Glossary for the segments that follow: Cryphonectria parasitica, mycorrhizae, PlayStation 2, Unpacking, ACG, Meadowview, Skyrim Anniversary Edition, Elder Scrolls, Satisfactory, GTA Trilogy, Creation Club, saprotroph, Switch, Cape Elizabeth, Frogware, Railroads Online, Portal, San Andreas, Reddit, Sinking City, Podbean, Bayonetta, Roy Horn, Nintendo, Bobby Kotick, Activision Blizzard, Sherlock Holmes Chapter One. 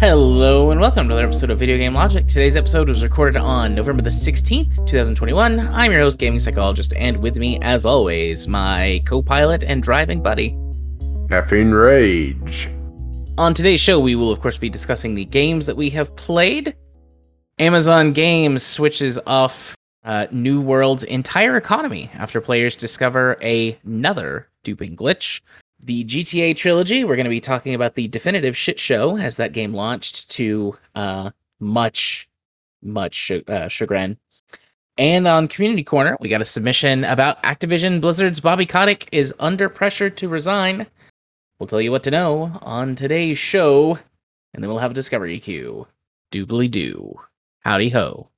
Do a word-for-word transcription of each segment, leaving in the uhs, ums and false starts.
Hello and welcome to another episode of Video Game Logic. Today's episode was recorded on November the sixteenth, two thousand twenty-one. I'm your host, Gaming Psychologist, and with me, as always, my co-pilot and driving buddy, Caffeine Rage. On today's show, we will, of course, be discussing the games that we have played. Amazon Games switches off uh, New World's entire economy after players discover a- another duping glitch. The G T A Trilogy, we're going to be talking about the definitive shit show as that game launched to uh, much, much sh- uh, chagrin. And on Community Corner, we got a submission about Activision Blizzard's Bobby Kotick is under pressure to resign. We'll tell you what to know on today's show, and then we'll have a Discovery Queue. Doobly-doo. Howdy-ho.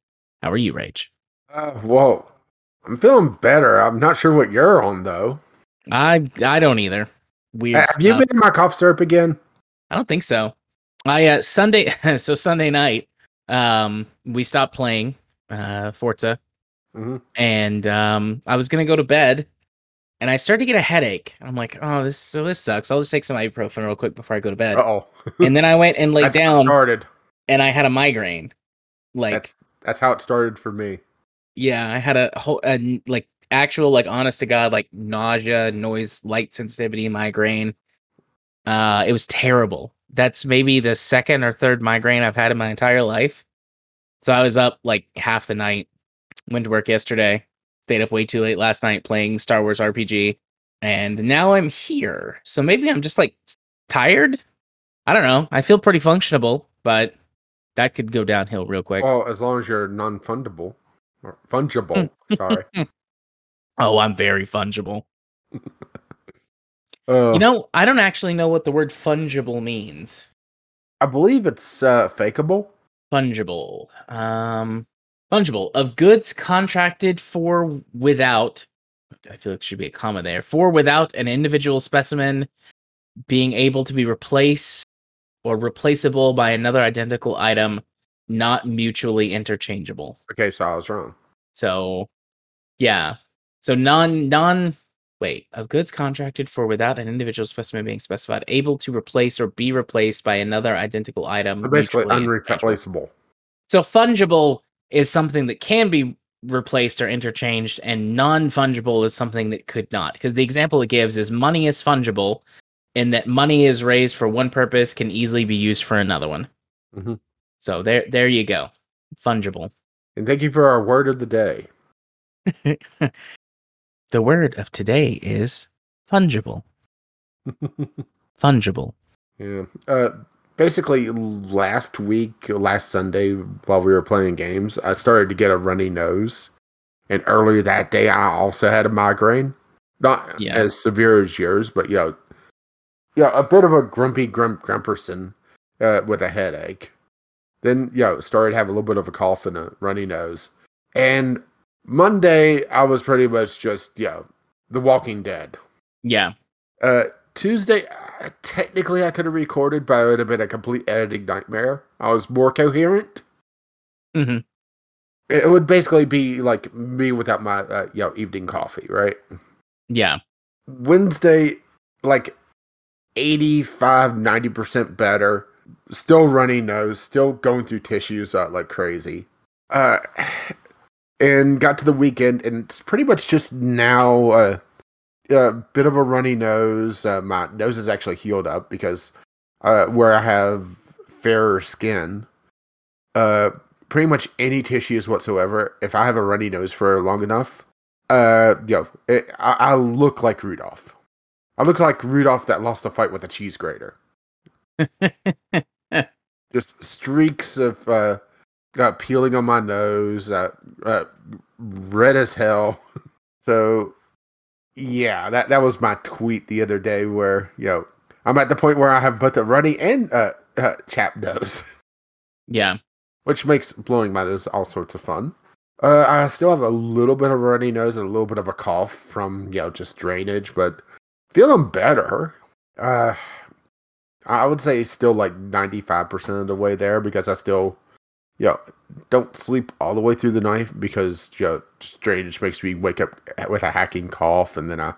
How are you, Rage? Uh, well, I'm feeling better. I'm not sure what you're on, though. I I don't either. Weird uh, have stuff. You been in my cough syrup again? I don't think so. I uh, Sunday, so Sunday night, um, we stopped playing uh, Forza, mm-hmm. and um, I was gonna go to bed, and I started to get a headache. I'm like, oh, this so this sucks. I'll just take some ibuprofen real quick before I go to bed. Oh, and then I went and laid that's down. How it started, and I had a migraine. Like that's, that's how it started for me. Yeah, I had a whole a, like. Actual, like, honest to God, like, nausea, noise, light sensitivity, migraine. Uh, it was terrible. That's maybe the second or third migraine I've had in my entire life. So I was up, like, half the night. Went to work yesterday. Stayed up way too late last night playing Star Wars R P G. And now I'm here. So maybe I'm just, like, tired? I don't know. I feel pretty functionable, but that could go downhill real quick. Well, as long as you're non-fundable. Or fungible, sorry. Oh, I'm very fungible. uh, you know, I don't actually know what the word fungible means. I believe it's uh, fakeable. Fungible. Um, fungible. Of goods contracted for without, I feel like there should be a comma there, for without an individual specimen being able to be replaced or replaceable by another identical item, not mutually interchangeable. Okay, so I was wrong. So, yeah. So non, non, wait, of goods contracted for without an individual specimen being specified, able to replace or be replaced by another identical item. They're basically unreplaceable. So fungible is something that can be replaced or interchanged, and non-fungible is something that could not. Because the example it gives is money is fungible, in that money is raised for one purpose, can easily be used for another one. Mm-hmm. So there, there you go. Fungible. And thank you for our word of the day. The word of today is fungible. Fungible. Yeah. Uh, basically, last week, last Sunday, while we were playing games, I started to get a runny nose. And earlier that day, I also had a migraine. Not yeah. as severe as yours, but, you know, you know, a bit of a grumpy grump grumperson uh, with a headache. Then, you know, started to have a little bit of a cough and a runny nose. And Monday, I was pretty much just, you know, The Walking Dead. Yeah. Uh, Tuesday, uh, technically I could have recorded, but it would have been a complete editing nightmare. I was more coherent. Mm-hmm. It would basically be like me without my, uh, you know, evening coffee, right? Yeah. Wednesday, like eighty-five, ninety percent better. Still runny nose, still going through tissues uh, like crazy. Uh... And got to the weekend, and it's pretty much just now uh, a bit of a runny nose. Uh, my nose is actually healed up because uh, where I have fairer skin, uh, pretty much any tissues whatsoever, if I have a runny nose for long enough, uh, yo, it, I, I look like Rudolph. I look like Rudolph that lost a fight with a cheese grater. Just streaks of... Uh, Got peeling on my nose, uh, uh, red as hell. So, yeah, that, that was my tweet the other day where, you know, I'm at the point where I have both a runny and uh, uh, chapped nose. Yeah. Which makes blowing my nose all sorts of fun. Uh, I still have a little bit of a runny nose and a little bit of a cough from, you know, just drainage, but feeling better. Uh, I would say still like ninety-five percent of the way there because I still... you know, don't sleep all the way through the night, because, you know, strain just makes me wake up with a hacking cough, and then I,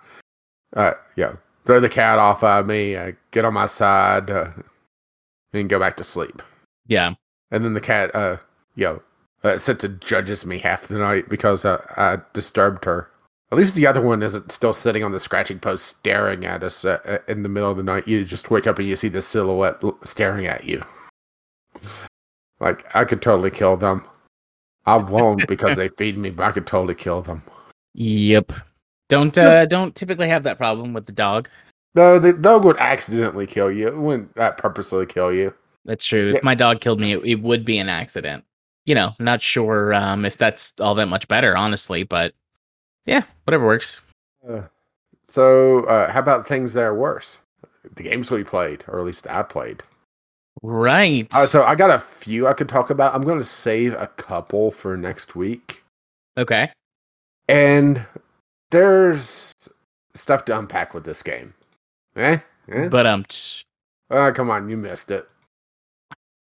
uh, you know, throw the cat off of me, I get on my side, uh, and go back to sleep. Yeah. And then the cat, uh, you know, uh, sits and judges me half the night because uh, I disturbed her. At least the other one isn't still sitting on the scratching post staring at us uh, in the middle of the night. You just wake up and you see the silhouette staring at you. Like, I could totally kill them. I won't because they feed me, but I could totally kill them. Yep. Don't uh, don't typically have that problem with the dog. No, the dog would accidentally kill you. It wouldn't uh, purposely kill you. That's true. If yeah. my dog killed me, it, it would be an accident. You know, not sure um, if that's all that much better, honestly, but... yeah, whatever works. Uh, so, uh, how about things that are worse? The games we played, or at least I played. Right. Uh, so, I got a few I could talk about. I'm going to save a couple for next week. Okay. And there's stuff to unpack with this game. Eh? eh? But, um... T- oh, come on, you missed it.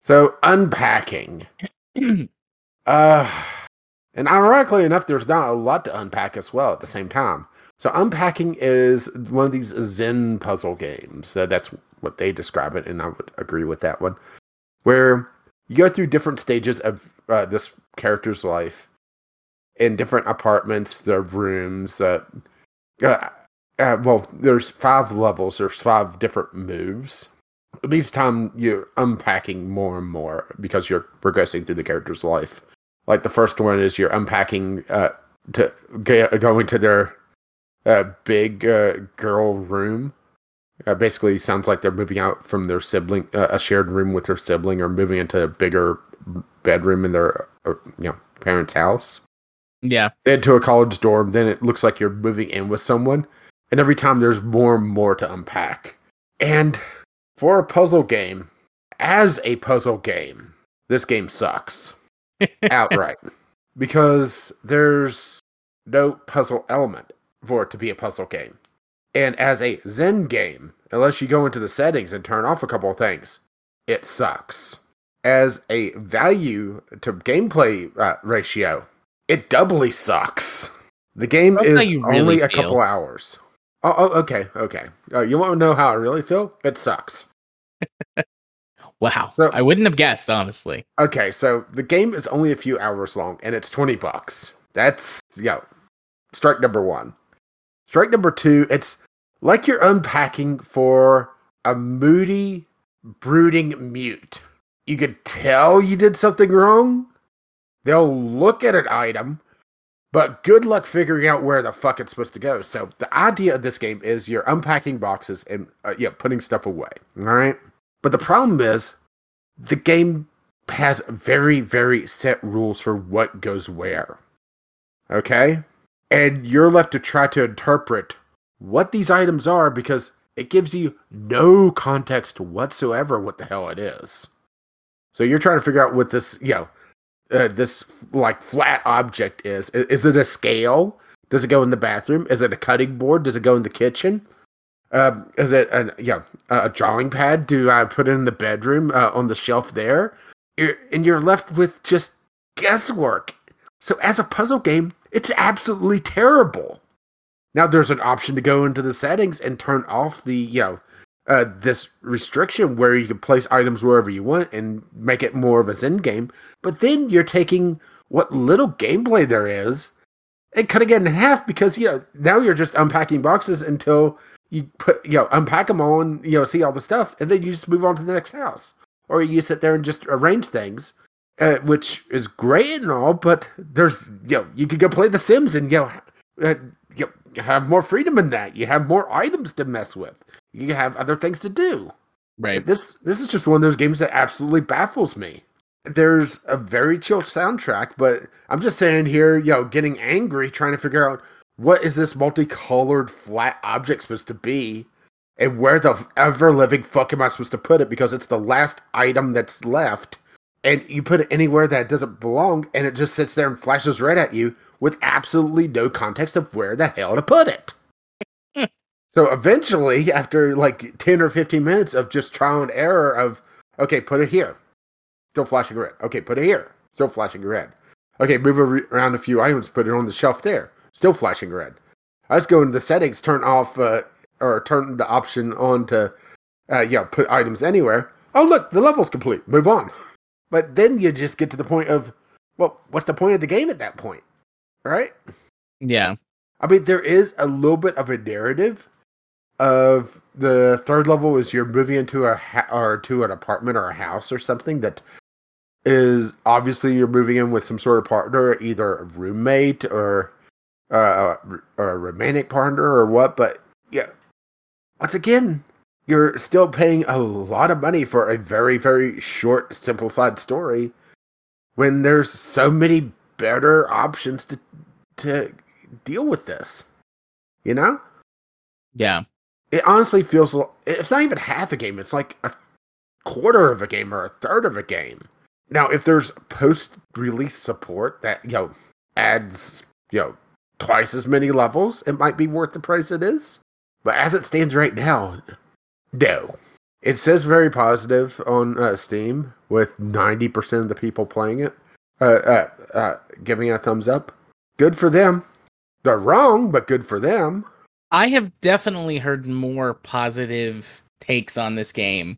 So, Unpacking. uh... And ironically enough, there's not a lot to unpack as well at the same time. So Unpacking is one of these Zen puzzle games. Uh, that's what they describe it, and I would agree with that one. Where you go through different stages of uh, this character's life in different apartments, their rooms. Uh, uh, uh, well, there's five levels. There's five different moves. At least time you're unpacking more and more because you're progressing through the character's life. Like, the first one is you're unpacking, uh, to g- going to their uh, big uh, girl room. Uh, basically, sounds like they're moving out from their sibling, uh, a shared room with their sibling, or moving into a bigger bedroom in their, uh, you know, parents' house. Yeah. Then to a college dorm. Then it looks like you're moving in with someone. And every time there's more and more to unpack. And for a puzzle game, as a puzzle game, this game sucks. Outright, because there's no puzzle element for it to be a puzzle game. And as a Zen game, unless you go into the settings and turn off a couple of things, it sucks. As a value to gameplay uh, ratio, it doubly sucks. The game That's is really only feel. a couple hours. Oh, oh okay, okay. Uh, you want to know how I really feel? It sucks. Wow. So, I wouldn't have guessed, honestly. Okay, so the game is only a few hours long, and it's twenty bucks. That's, yo, strike number one. Strike number two, it's like you're unpacking for a moody, brooding mute. You could tell you did something wrong. They'll look at an item, but good luck figuring out where the fuck it's supposed to go. So the idea of this game is you're unpacking boxes and uh, yeah, putting stuff away, all right? But the problem is, the game has very, very set rules for what goes where. Okay? And you're left to try to interpret what these items are because it gives you no context whatsoever what the hell it is. So you're trying to figure out what this, you know, uh, this, like, flat object is. Is it a scale? Does it go in the bathroom? Is it a cutting board? Does it go in the kitchen? Um, is it an, you know, a drawing pad? Do I put it in the bedroom uh, on the shelf there? You're, and you're left with just guesswork. So as a puzzle game, it's absolutely terrible. Now there's an option to go into the settings and turn off the, you know, uh, this restriction where you can place items wherever you want and make it more of a Zen game. But then you're taking what little gameplay there is and cutting it in half because, you know, now you're just unpacking boxes until... you put, you know, unpack them all and, you know, see all the stuff, and then you just move on to the next house. Or you sit there and just arrange things, uh, which is great and all, but there's, you know, you could go play The Sims and, you know, uh, you have more freedom in that. You have more items to mess with. You have other things to do. Right. This, this is just one of those games that absolutely baffles me. There's a very chill soundtrack, but I'm just sitting here, you know, getting angry, trying to figure out, what is this multicolored flat object supposed to be? And where the ever-living fuck am I supposed to put it? Because it's the last item that's left. And you put it anywhere that it doesn't belong, and it just sits there and flashes red at you with absolutely no context of where the hell to put it. So eventually, after like ten or fifteen minutes of just trial and error of, okay, put it here. Still flashing red. Okay, put it here. Still flashing red. Okay, move around a few items, put it on the shelf there. Still flashing red. I just go into the settings, turn off, uh, or turn the option on to, uh, yeah, put items anywhere. Oh, look, the level's complete. Move on. But then you just get to the point of, well, what's the point of the game at that point? Right? Yeah. I mean, there is a little bit of a narrative of the third level is you're moving into a ha- or to an apartment or a house or something that is obviously you're moving in with some sort of partner, either a roommate or, uh, or a romantic partner or what. But yeah, once again, you're still paying a lot of money for a very, very short, simplified story when there's so many better options to to deal with this, you know? Yeah. It honestly feels, it's not even half a game, it's like a quarter of a game or a third of a game. Now, if there's post-release support that, you know, adds, you know, twice as many levels, it might be worth the price it is. But as it stands right now, no. It says very positive on uh, Steam, with ninety percent of the people playing it, uh, uh, uh, giving it a thumbs up. Good for them. They're wrong, but good for them. I have definitely heard more positive takes on this game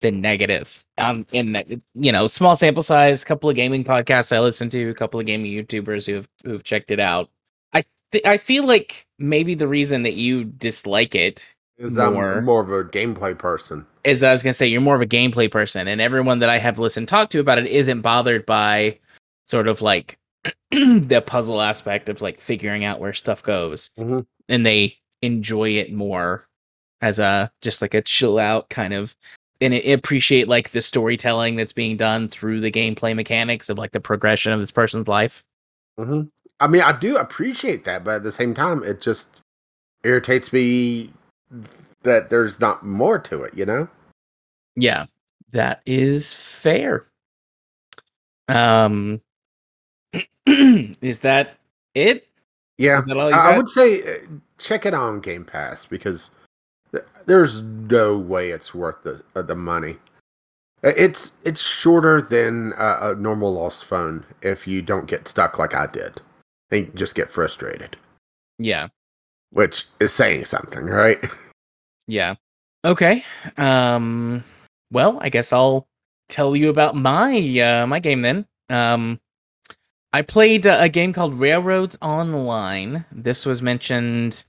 than negative. Um, and you know, small sample size, couple of gaming podcasts I listen to, a couple of gaming YouTubers who've who've checked it out. I th- I feel like maybe the reason that you dislike it is more, I'm more of a gameplay person. Is I was gonna say you're more of a gameplay person, and everyone that I have listened talk to about it isn't bothered by sort of like the puzzle aspect of like figuring out where stuff goes, mm-hmm. and they enjoy it more as a just like a chill out kind of. And it appreciate like the storytelling that's being done through the gameplay mechanics of like the progression of this person's life. Mm-hmm. I mean, I do appreciate that, but at the same time, it just irritates me that there's not more to it, you know? Yeah, that is fair. Um, is that it? Yeah, is that all you I got? Would say check it on Game Pass because there's no way it's worth the uh, the money. It's it's shorter than uh, a normal lost phone if you don't get stuck like I did. They just get frustrated. Yeah. Which is saying something, right? Yeah. Okay. Um. Well, I guess I'll tell you about my uh, my game then. Um. I played a, a game called Railroads Online. This was mentioned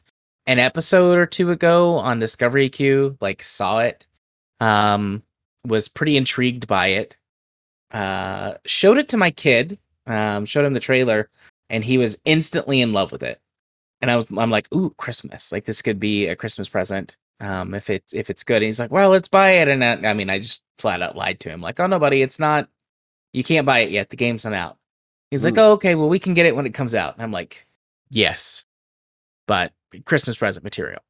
an episode or two ago on Discovery Q, like saw it, um, was pretty intrigued by it. Uh, showed it to my kid, um, showed him the trailer, and he was instantly in love with it. And I was, I'm like, ooh, Christmas! Like this could be a Christmas present, um, if it's if it's good. And he's like, well, let's buy it. And I, I mean, I just flat out lied to him, like, oh no, buddy, it's not. You can't buy it yet. The game's not out. He's ooh. Like, oh, okay, well, we can get it when it comes out. And I'm like, yes, but Christmas present material.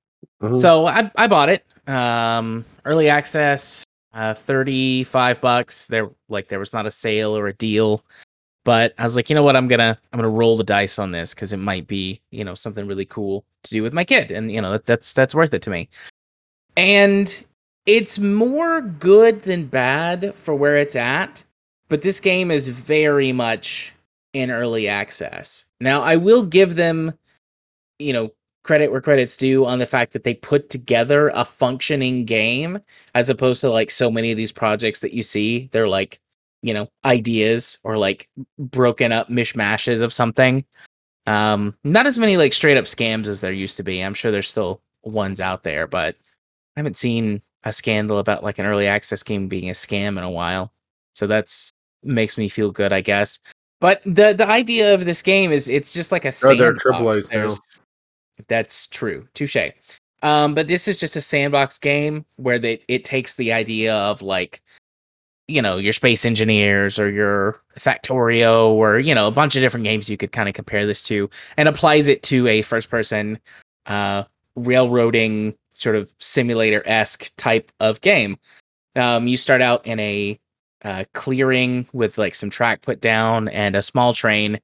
Mm-hmm. So I, I bought it. Um, early access, uh, thirty-five bucks. There, like there was not a sale or a deal, but I was like, you know what? I'm going to, I'm going to roll the dice on this. Cause it might be, you know, something really cool to do with my kid. And you know, that, that's, that's worth it to me. And it's more good than bad for where it's at. But this game is very much in early access. Now I will give them, you know, credit where credit's due on the fact that they put together a functioning game as opposed to like so many of these projects that you see. They're like, you know, ideas or like broken up mishmashes of something. Um, not as many like straight up scams as there used to be. I'm sure there's still ones out there, but I haven't seen a scandal about like an early access game being a scam in a while. So that's makes me feel good, I guess. But the the idea of this game is it's just like a sandbox. Oh, they're triple A's. That's true. Touche. Um, but this is just a sandbox game where they, it takes the idea of like, you know, your Space Engineers or your Factorio or, you know, a bunch of different games you could kind of compare this to and applies it to a first person uh, railroading sort of simulator-esque type of game. Um, you start out in a uh, clearing with like some track put down and a small train.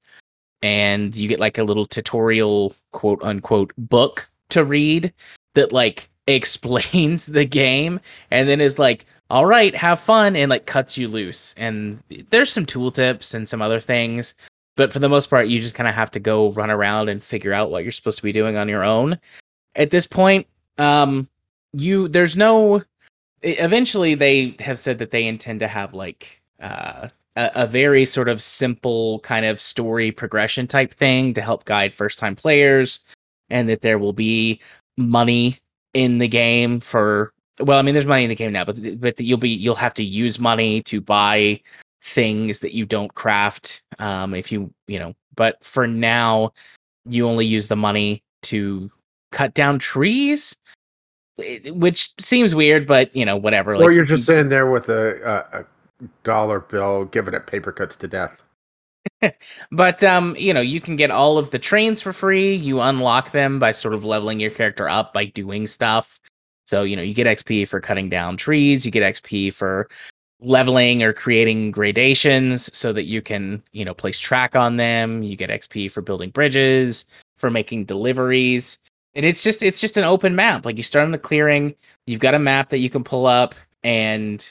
And you get like a little tutorial, quote unquote, book to read that like explains the game and then is like, all right, have fun, and like cuts you loose. And there's some tooltips and some other things, but for the most part, you just kind of have to go run around and figure out what you're supposed to be doing on your own. At this point, um, you there's no. Eventually, they have said that they intend to have like uh, a, a very sort of simple kind of story progression type thing to help guide first time players, and that there will be money in the game for. Well, I mean, there's money in the game now, but but you'll be you'll have to use money to buy things that you don't craft. Um, if you you know, but for now, you only use the money to cut down trees, which seems weird, but you know, whatever. Or like, you're just sitting there with a, a dollar bill, giving it paper cuts to death. But um, you know, you can get all of the trains for free. You unlock them by sort of leveling your character up by doing stuff. So, you know, you get X P for cutting down trees, you get X P for leveling or creating gradations so that you can, you know, place track on them. You get X P for building bridges, for making deliveries. And it's just it's just an open map. Like, you start on the clearing, you've got a map that you can pull up and,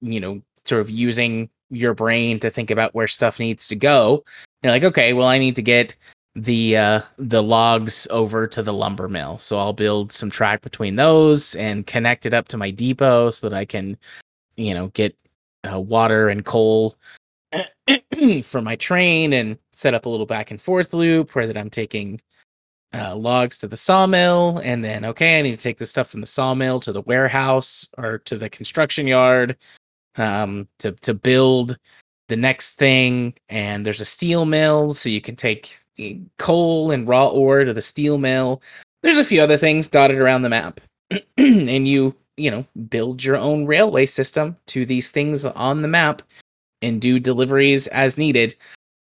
you know, sort of using your brain to think about where stuff needs to go. You're like, okay, well, I need to get the uh the logs over to the lumber mill, so I'll build some track between those and connect it up to my depot so that I can, you know, get uh, water and coal for my train, and set up a little back and forth loop where that I'm taking uh logs to the sawmill, and then okay, I need to take this stuff from the sawmill to the warehouse or to the construction yard um to to build the next thing. And there's a steel mill, so you can take coal and raw ore to the steel mill. There's a few other things dotted around the map. And you, you know, build your own railway system to these things on the map and do deliveries as needed.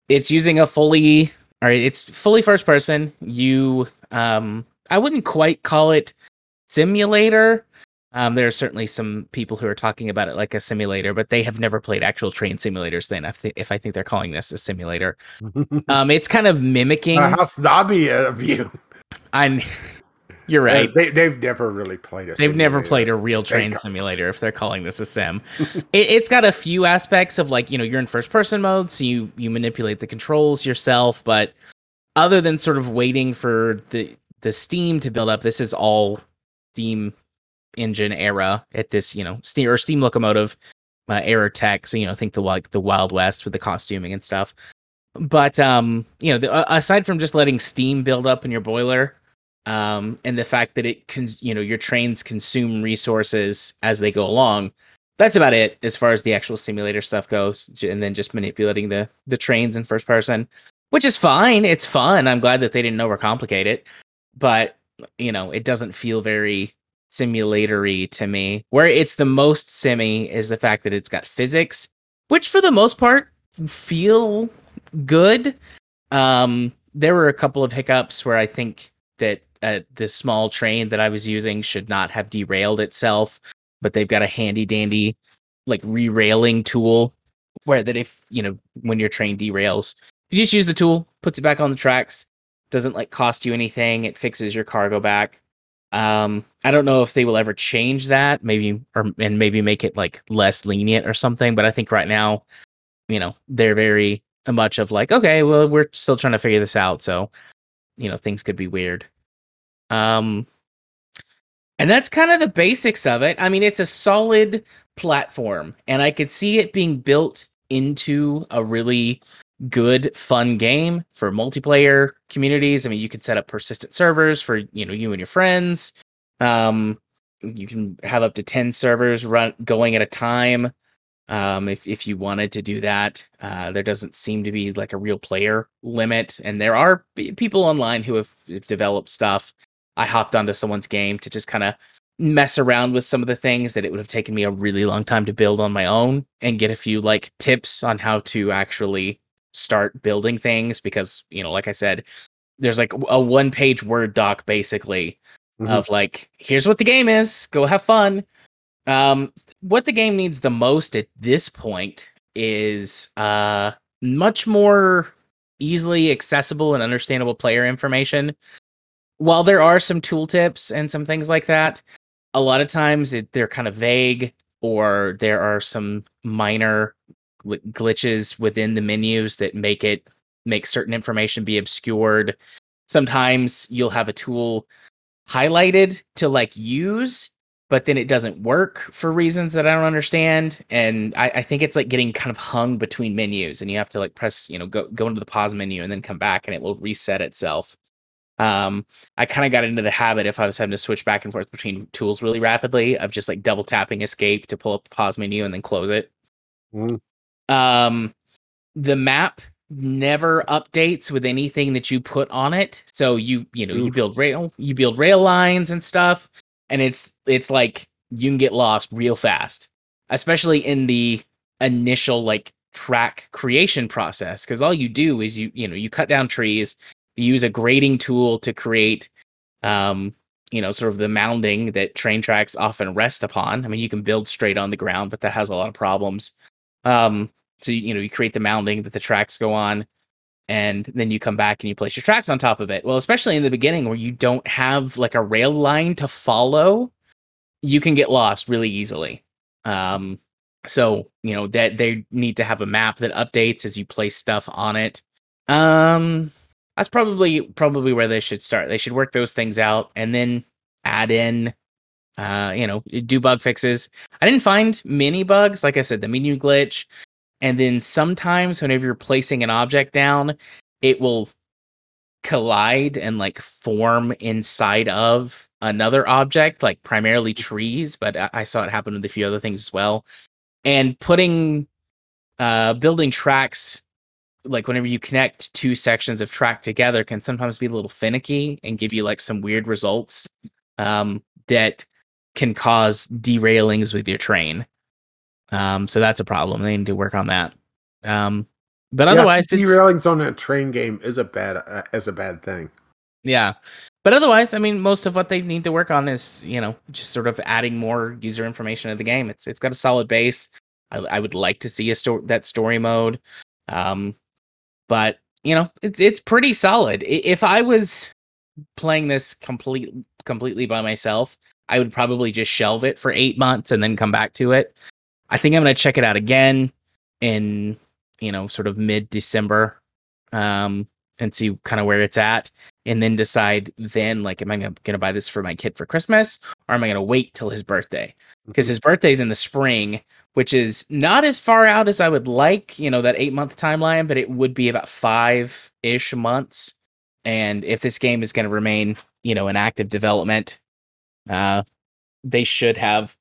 It's using a fully, or it's fully first person. You, um, I wouldn't quite call it simulator. Um, there are certainly some people who are talking about it like a simulator, but they have never played actual train simulators. Then, if, they, if I think they're calling this a simulator, um, it's kind of mimicking. Uh, how snobby of you! I'm. You're right. Uh, they, they've never really played it. They've never played a real train simulator. If they're calling this a sim, it, it's got a few aspects of like, you know, you're in first person mode, so you you manipulate the controls yourself. But other than sort of waiting for the the Steam to build up, this is all Steam engine era at this, you know, steam or steam locomotive uh, era tech. So, you know, think the like the Wild West with the costuming and stuff. But um, you know, the, aside from just letting steam build up in your boiler, um, and the fact that it can, you know, your trains consume resources as they go along, that's about it as far as the actual simulator stuff goes. And then just manipulating the the trains in first person, which is fine. It's fun. I'm glad that they didn't overcomplicate it, but you know, it doesn't feel very simulatory to me. Where it's the most simmy is the fact that it's got physics, which for the most part feel good. Um, there were a couple of hiccups where I think that uh, the small train that I was using should not have derailed itself, but they've got a handy dandy like re-railing tool where that if, you know, when your train derails, you just use the tool, puts it back on the tracks, doesn't like cost you anything. It fixes your cargo back. Um, I don't know if they will ever change that, maybe, or and maybe make it like less lenient or something. But I think right now, you know, they're very much of like, okay, well, we're still trying to figure this out, so you know, things could be weird. Um, and that's kind of the basics of it. I mean, it's a solid platform, and I could see it being built into a really good fun game for multiplayer communities. I mean, you could set up persistent servers for, you know, you and your friends. Um, you can have up to ten servers run going at a time. Um, if, if you wanted to do that, uh, there doesn't seem to be like a real player limit. And there are people online who have developed stuff. I hopped onto someone's game to just kind of mess around with some of the things that it would have taken me a really long time to build on my own, and get a few like tips on how to actually start building things, because, you know, like I said, there's like a one page Word doc basically mm-hmm. of like, here's what the game is, go have fun. Um, what the game needs the most at this point is uh much more easily accessible and understandable player information. While there are some tooltips and some things like that, a lot of times it, they're kind of vague. or there are some minor glitches within the menus that make it make certain information be obscured. Sometimes you'll have a tool highlighted to like use, but then it doesn't work for reasons that I don't understand. And I, I think it's like getting kind of hung between menus, and you have to like press, you know, go, go into the pause menu and then come back and it will reset itself. Um, I kind of got into the habit, if I was having to switch back and forth between tools really rapidly, of just like double tapping escape to pull up the pause menu and then close it. Mm. Um, the map never updates with anything that you put on it. So you, you know, Oof. you build rail, you build rail lines and stuff. And it's, it's like, you can get lost real fast, especially in the initial like track creation process. Cause all you do is you, you know, you cut down trees, you use a grading tool to create, um, you know, sort of the mounding that train tracks often rest upon. I mean, you can build straight on the ground, but that has a lot of problems. Um, so, you know, you create the mounding that the tracks go on, and then you come back and you place your tracks on top of it. Well, especially in the beginning where you don't have like a rail line to follow, you can get lost really easily. Um, so, you know, that they need to have a map that updates as you place stuff on it. Um, that's probably, probably where they should start. They should work those things out and then add in, uh, you know, do bug fixes. I didn't find many bugs. Like I said, the menu glitch. And then sometimes whenever you're placing an object down, it will collide and like form inside of another object, like primarily trees. But I saw it happen with a few other things as well. And putting, uh, building tracks, like whenever you connect two sections of track together, can sometimes be a little finicky and give you like some weird results, um, that can cause derailings with your train. Um, so that's a problem. They need to work on that. Um, but yeah, otherwise, derailings on a train game is a bad uh, is a bad thing. Yeah, but otherwise, I mean, most of what they need to work on is, you know, just sort of adding more user information to the game. It's it's got a solid base. I, I would like to see a sto- that story mode, um, but you know, it's it's pretty solid. If I was playing this complete completely by myself, I would probably just shelve it for eight months and then come back to it. I think I'm going to check it out again in, you know, sort of mid-December, um, and see kind of where it's at, and then decide then, like, am I going to buy this for my kid for Christmas, or am I going to wait till his birthday? Because his birthday's in the spring, which is not as far out as I would like, you know, that eight-month timeline, but it would be about five-ish months. And if this game is going to remain, you know, in active development, uh, they should have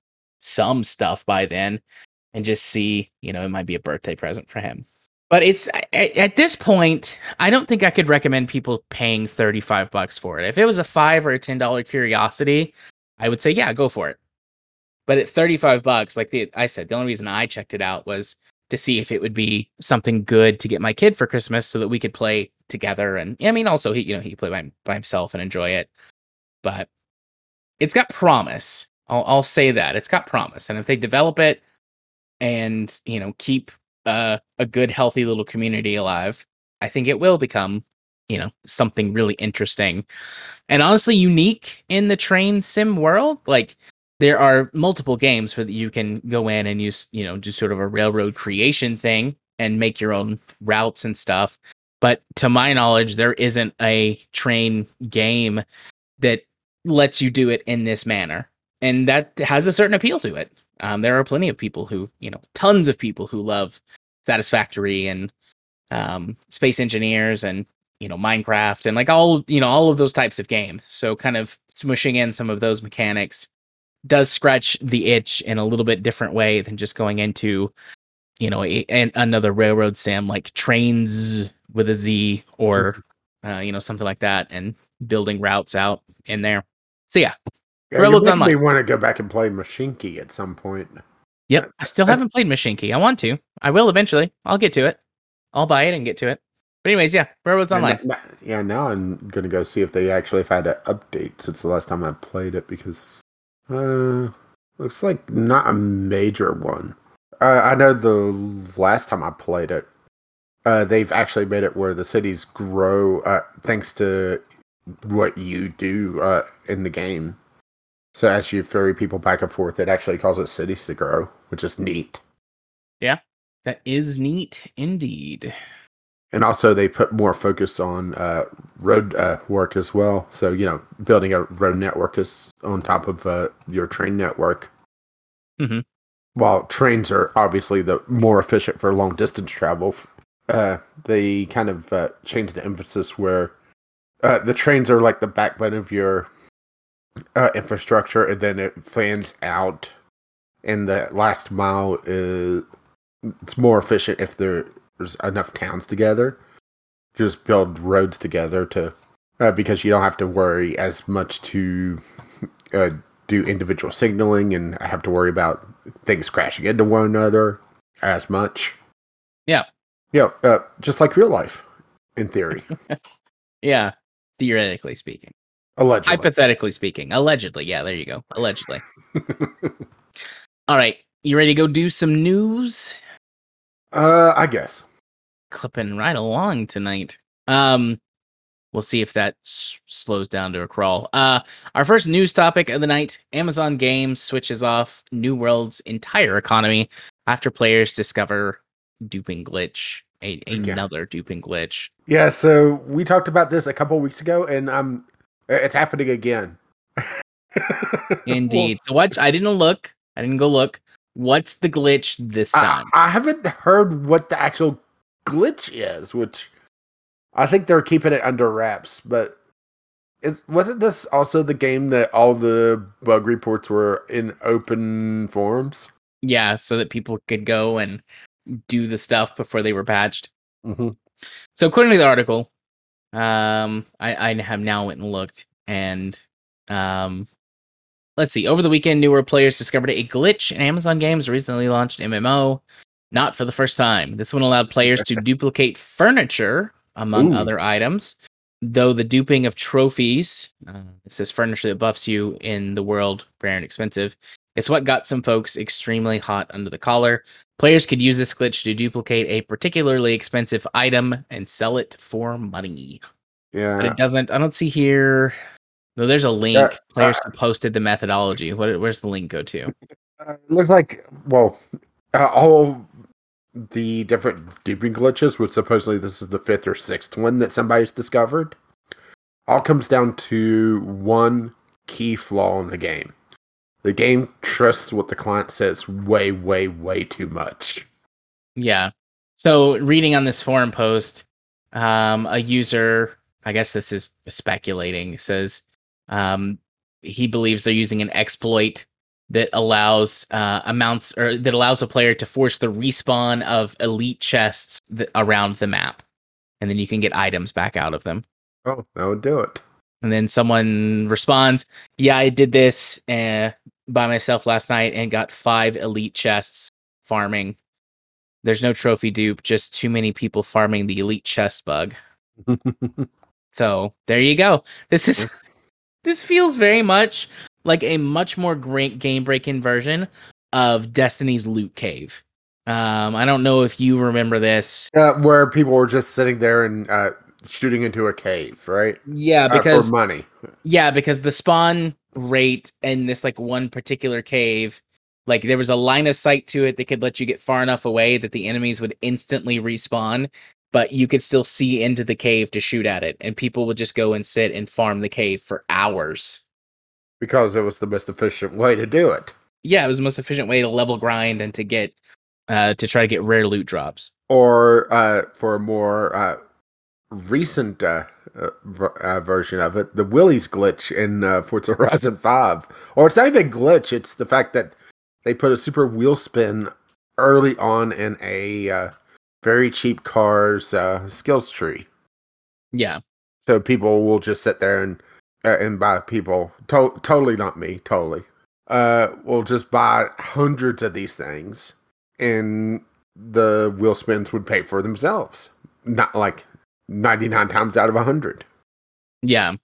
some stuff by then, and just see, you know, it might be a birthday present for him. But it's at this point, I don't think I could recommend people paying thirty-five bucks for it. If it was a five or a ten dollar curiosity, I would say, yeah, go for it. But at thirty-five bucks, like the, I said, the only reason I checked it out was to see if it would be something good to get my kid for Christmas so that we could play together. And I mean, also he, you know, he could play by, by himself and enjoy it, but it's got promise. I'll, I'll say that it's got promise. And if they develop it and, you know, keep uh, a good, healthy little community alive, I think it will become, you know, something really interesting and honestly unique in the train sim world. Like there are multiple games where you can go in and use, you know, do sort of a railroad creation thing and make your own routes and stuff. But to my knowledge, there isn't a train game that lets you do it in this manner. And that has a certain appeal to it. Um, there are plenty of people who, you know, tons of people who love Satisfactory and um, Space Engineers and, you know, Minecraft and like all, you know, all of those types of games. So kind of smushing in some of those mechanics does scratch the itch in a little bit different way than just going into, you know, a, a, another railroad sim like Trains with a Z or, uh, you know, something like that, and building routes out in there. So, yeah. Yeah, you probably want to go back and play Mashinky at some point. Yep, I still haven't played Mashinky. I want to. I will eventually. I'll get to it. I'll buy it and get to it. But anyways, yeah, Railroads Online. Now, yeah, now I'm going to go see if they actually have had an update since the last time I played it, because uh, looks like not a major one. Uh, I know the last time I played it, uh, they've actually made it where the cities grow uh, thanks to what you do uh, in the game. So as you ferry people back and forth, it actually causes cities to grow, which is neat. Yeah, that is neat indeed. And also they put more focus on uh, road uh, work as well. So, you know, building a road network is on top of uh, your train network. Mm-hmm. While trains are obviously the more efficient for long distance travel, uh, they kind of uh, changed the emphasis where uh, the trains are like the backbone of your uh, infrastructure, and then it fans out. And the last mile is it's more efficient if there's enough towns together. Just build roads together to uh, because you don't have to worry as much to uh, do individual signaling and have to worry about things crashing into one another as much. Yeah. Yeah. Uh, just like real life, in theory. Yeah. Theoretically speaking. Allegedly. Hypothetically speaking. Allegedly. Yeah, there you go. Allegedly. All right. You ready to go do some news? Uh, I guess. Clipping right along tonight. Um, we'll see if that s- slows down to a crawl. Uh, our first news topic of the night, Amazon Games switches off New World's entire economy after players discover duping glitch, a- another yeah. duping glitch. Yeah, so we talked about this a couple weeks ago, and um, it's happening again. Indeed. So what? I didn't look. I didn't go look. What's the glitch this time? I, I haven't heard what the actual glitch is, which... I think they're keeping it under wraps, but is, wasn't this also the game that all the bug reports were in open forums? Yeah, so that people could go and do the stuff before they were patched. Mm-hmm. So according to the article, um, I, I have now went and looked, and um, let's see. Over the weekend, newer players discovered a glitch in Amazon Games' recently launched M M O. Not for the first time. This one allowed players to duplicate furniture, among Ooh. Other items, though the duping of trophies, uh, it says furniture that buffs you in the world, rare and expensive, is what got some folks extremely hot under the collar. Players could use this glitch to duplicate a particularly expensive item and sell it for money. Yeah. But it doesn't, I don't see here, though there's a link. Uh, players uh, posted the methodology. What? Where's the link go to? Uh, looks like, well, uh, all... the different duping glitches, which supposedly this is the fifth or sixth one that somebody's discovered, all comes down to one key flaw in the game. The game trusts what the client says way, way, way too much. Yeah. So reading on this forum post, um, a user, I guess this is speculating, says um, he believes they're using an exploit that allows uh, amounts or that allows a player to force the respawn of elite chests th- around the map, and then you can get items back out of them. Oh, that would do it. And then someone responds, "Yeah, I did this uh, by myself last night and got five elite chests farming. There's no trophy dupe, just too many people farming the elite chest bug." So there you go. This is this feels very much like a much more great game-breaking version of Destiny's Loot Cave. Um, I don't know if you remember this. Uh, where people were just sitting there and uh, shooting into a cave, right? Yeah, because... Uh, for money. Yeah, because the spawn rate in this, like, one particular cave, like, there was a line of sight to it that could let you get far enough away that the enemies would instantly respawn, but you could still see into the cave to shoot at it, and people would just go and sit and farm the cave for hours. Because it was the most efficient way to do it. Yeah, it was the most efficient way to level grind and to get uh, to try to get rare loot drops. Or uh, for a more uh, recent uh, uh, version of it, the Willy's glitch in uh, Forza Horizon five. Or it's not even a glitch, it's the fact that they put a super wheel spin early on in a uh, very cheap car's uh, skills tree. Yeah. So people will just sit there and Uh, and by people, to- totally not me, totally, uh, will just buy hundreds of these things, and the wheel spins would pay for themselves. Not like ninety-nine times out of one hundred. Yeah.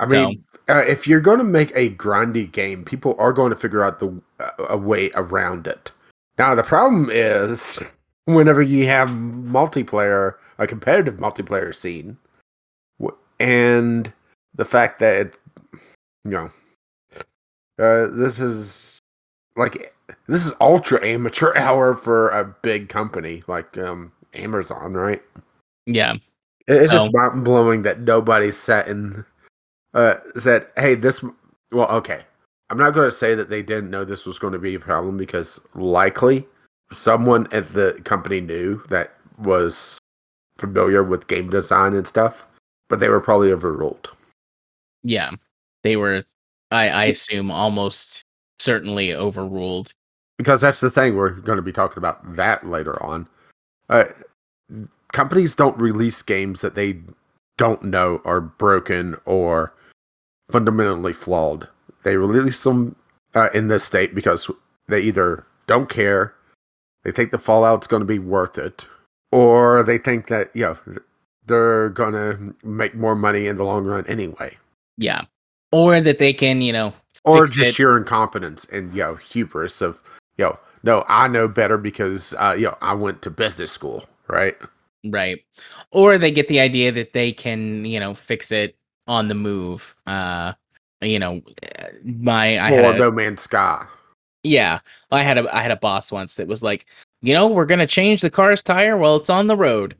I so. mean, uh, if you're going to make a grindy game, people are going to figure out the uh, a way around it. Now, the problem is, whenever you have multiplayer, a competitive multiplayer scene, and... the fact that, it, you know, Uh, this is like this is ultra amateur hour for a big company like um, Amazon, right? Yeah, it, it's so. just mind blowing that nobody sat and uh, said, "Hey, this." Well, okay, I'm not going to say that they didn't know this was going to be a problem because likely someone at the company knew that was familiar with game design and stuff, but they were probably overruled. Yeah, they were. I, I assume almost certainly overruled. Because that's the thing, we're going to be talking about that later on. Uh, companies don't release games that they don't know are broken or fundamentally flawed. They release them uh, in this state because they either don't care, they think the fallout's going to be worth it, or they think that, you know, they're going to make more money in the long run anyway. Yeah. Or that they can, you know, or fix just it. Sheer incompetence and, you know, hubris of, you know, no, I know better because, uh, you know, I went to business school, right? Right. Or they get the idea that they can, you know, fix it on the move. Uh, you know, my I or had a, No Man's Sky. Yeah, I had a I had a boss once that was like, you know, we're gonna change the car's tire while it's on the road.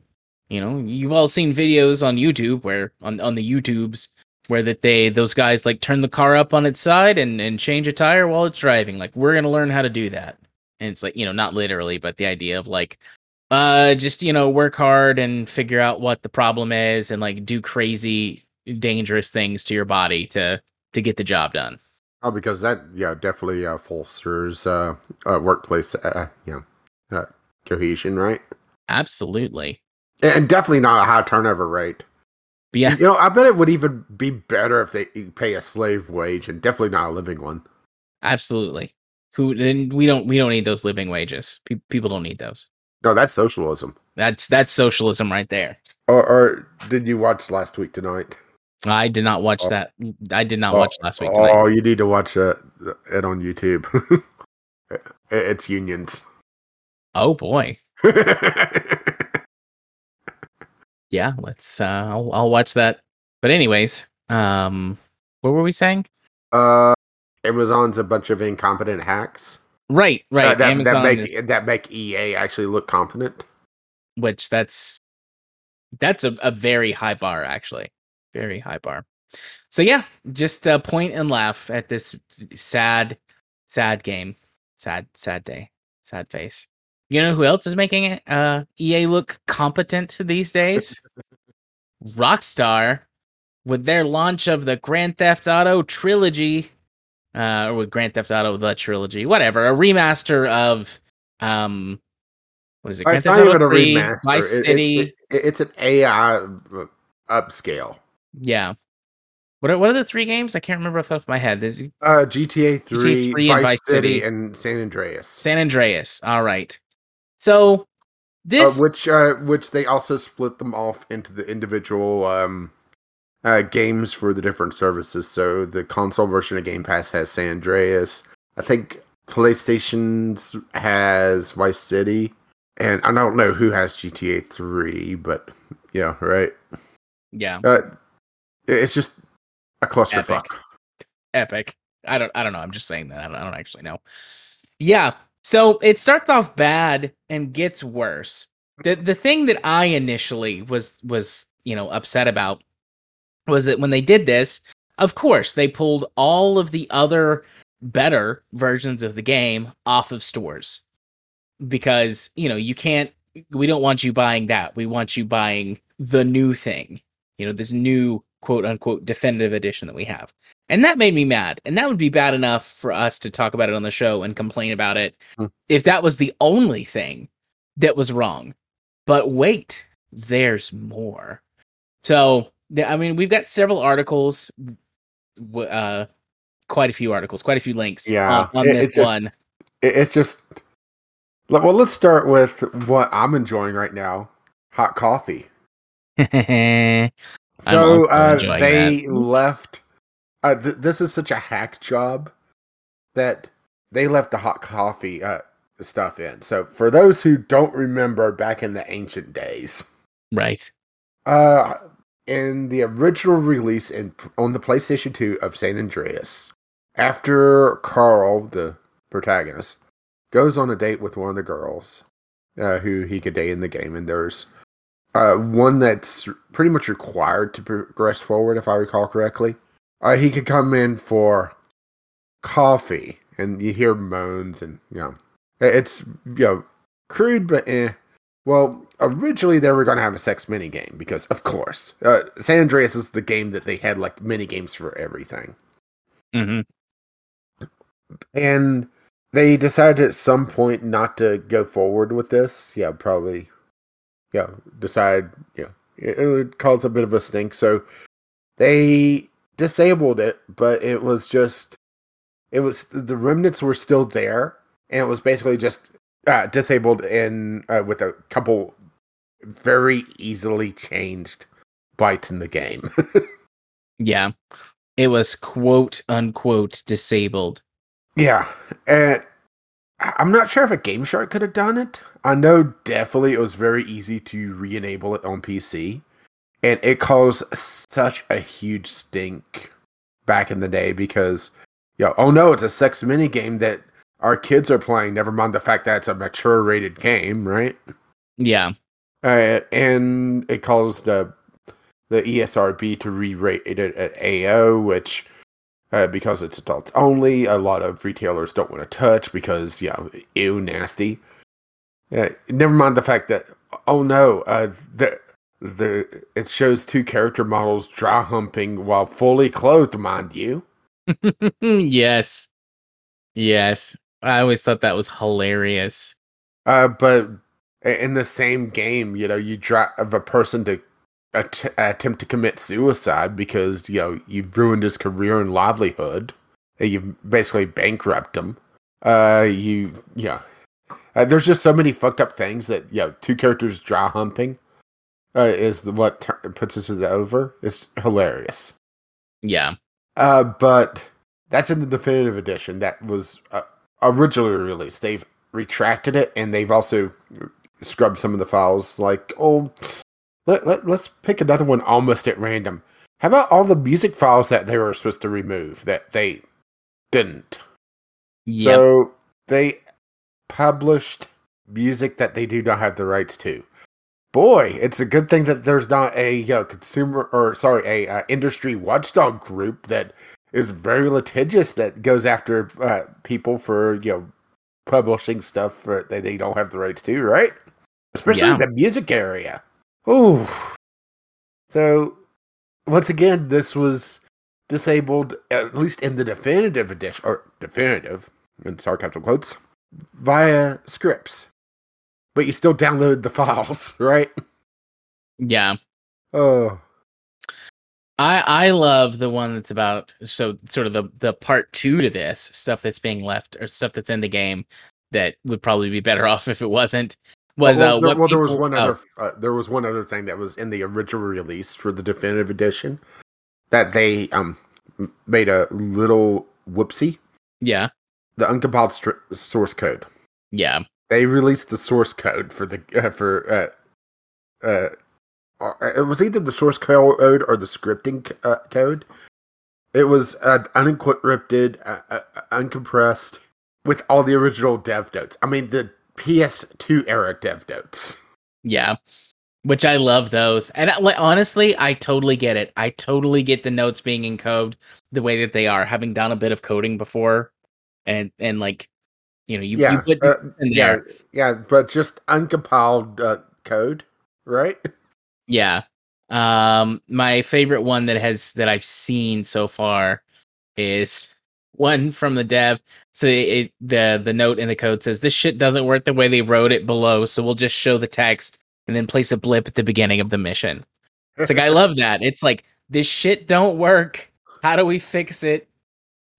You know, you've all seen videos on YouTube where on on the YouTubes. Where that they those guys like turn the car up on its side and, and change a tire while it's driving. Like, we're gonna learn how to do that. And it's like, you know, not literally, but the idea of like, uh, just, you know, work hard and figure out what the problem is and like do crazy, dangerous things to your body to to get the job done. Oh, because that yeah definitely uh, bolsters uh, uh workplace uh, you know uh, cohesion, right? Absolutely, and definitely not a high turnover rate. But yeah, you know, I bet it would even be better if they pay a slave wage, and definitely not a living one. Absolutely. Who then? We don't. We don't need those living wages. Pe- people don't need those. No, that's socialism. That's that's socialism right there. Or, or did you watch Last Week Tonight? I did not watch oh. that. I did not oh. watch Last Week Tonight. Oh, you need to watch uh, it on YouTube. It's unions. Oh boy. Yeah, let's. Uh, I'll, I'll watch that. But anyways, um, what were we saying? Uh, Amazon's a bunch of incompetent hacks. Right, right. Uh, that, Amazon that make is... that make E A actually look competent. Which that's that's a, a very high bar, actually, very high bar. So yeah, just uh, point and laugh at this sad, sad game, sad, sad day, sad face. You know who else is making uh, E A look competent these days? Rockstar, with their launch of the Grand Theft Auto trilogy, uh, or with Grand Theft Auto the trilogy, whatever, a remaster of um, what is it? Grand it's Theft not Auto even three, a remaster. Vice City. It, it, it, it's an A I upscale. Yeah. What are what are the three games? I can't remember off the top of my head. There's, uh, G T A three, Vice, and Vice City, City, and San Andreas. San Andreas. All right. So this, uh, which uh, which they also split them off into the individual um, uh, games for the different services. So the console version of Game Pass has San Andreas. I think PlayStation's has Vice City, and I don't know who has G T A three, but yeah, right. Yeah, uh, it's just a clusterfuck. Epic. Epic. I don't. I don't know. I'm just saying that. I don't, I don't actually know. Yeah. So it starts off bad and gets worse. The the thing that I initially was was, you know, upset about was that when they did this, of course, they pulled all of the other better versions of the game off of stores. Because, you know, you can't we don't want you buying that. We want you buying the new thing. You know, this new quote unquote definitive edition that we have. And that made me mad. And that would be bad enough for us to talk about it on the show and complain about it mm. if that was the only thing that was wrong. But wait, there's more. So, I mean, we've got several articles, uh, quite a few articles, quite a few links yeah. on, on it, this it's just, one. It's just, well, let's start with what I'm enjoying right now. Hot coffee. So uh, they that. left... Uh, th- this is such a hack job that they left the hot coffee uh, stuff in. So for those who don't remember back in the ancient days. Right. Uh, in the original release in, on the PlayStation two of San Andreas, After Carl, the protagonist, goes on a date with one of the girls uh, who he could date in the game, and there's uh, one that's pretty much required to progress forward, if I recall correctly. Uh, he could come in for coffee, and you hear moans, and, you know, it's, you know, crude, but eh. Well, originally they were going to have a sex minigame, because, of course, uh, San Andreas is the game that they had, like, minigames for everything. Mm-hmm. And they decided at some point not to go forward with this. Yeah, probably, yeah, decide, yeah, it, it would cause a bit of a stink, so they disabled it, but it was just, it was, the remnants were still there, and it was basically just uh, disabled in, uh, with a couple very easily changed bytes in the game. Yeah. It was quote unquote disabled. Yeah. And I'm not sure if a Game Shark could have done it. I know definitely it was very easy to re-enable it on P C. And it caused such a huge stink back in the day because, you know, oh no, it's a sex minigame that our kids are playing, never mind the fact that it's a mature-rated game, right? Yeah. Uh, and it caused uh, the E S R B to re-rate it at A O, which, uh, because it's adults only, a lot of retailers don't want to touch because, you know, ew, nasty. Uh, never mind the fact that, oh no, uh, the... The it shows two character models dry humping while fully clothed, mind you. Yes. Yes. I always thought that was hilarious. Uh, but in the same game, you know, you drive a person to att- attempt to commit suicide because, you know, you've ruined his career and livelihood. And you've basically bankrupt him. Uh, you, yeah. Uh, there's just so many fucked up things that, you know, two characters dry humping. Uh, is the, what t- puts us in the over. It's hilarious. Yeah. Uh, but that's in the definitive edition that was uh, originally released. They've retracted it, and they've also scrubbed some of the files. Like, oh, let, let, let's pick another one almost at random. How about all the music files that they were supposed to remove that they didn't? Yep. So they published music that they do not have the rights to. Boy, it's a good thing that there's not a you know, consumer or sorry, a uh, industry watchdog group that is very litigious that goes after uh, people for you know publishing stuff for, that they don't have the rights to, right? Especially yeah. in the music area. Ooh. So once again, this was disabled at least in the definitive edition or definitive in sarcastic quotes via scripts. But you still download the files, right? Yeah. Oh. I I love the one that's about so sort of the, the part two to this, stuff that's being left or stuff that's in the game that would probably be better off if it wasn't. Was well, uh, there, well people, there was one other oh. uh, there was one other thing that was in the original release for the definitive edition that they um made a little whoopsie. Yeah. The uncompiled stri- source code. Yeah. They released the source code for the uh, for uh, uh, it was either the source code or the scripting c- uh, code. It was uh, unencrypted, uh, uh, uncompressed, with all the original dev notes. I mean, the P S two era dev notes. Yeah, which I love those. And I, like, honestly, I totally get it. I totally get the notes being in code the way that they are. Having done a bit of coding before, and and like. You know, you, yeah, you put uh, in there. Yeah, yeah, but just uncompiled uh, code, right? Yeah. Um, my favorite one that has that I've seen so far is one from the dev. So it, the the note in the code says this shit doesn't work the way they wrote it below, so we'll just show the text and then place a blip at the beginning of the mission. It's like I love that. It's like this shit don't work. How do we fix it?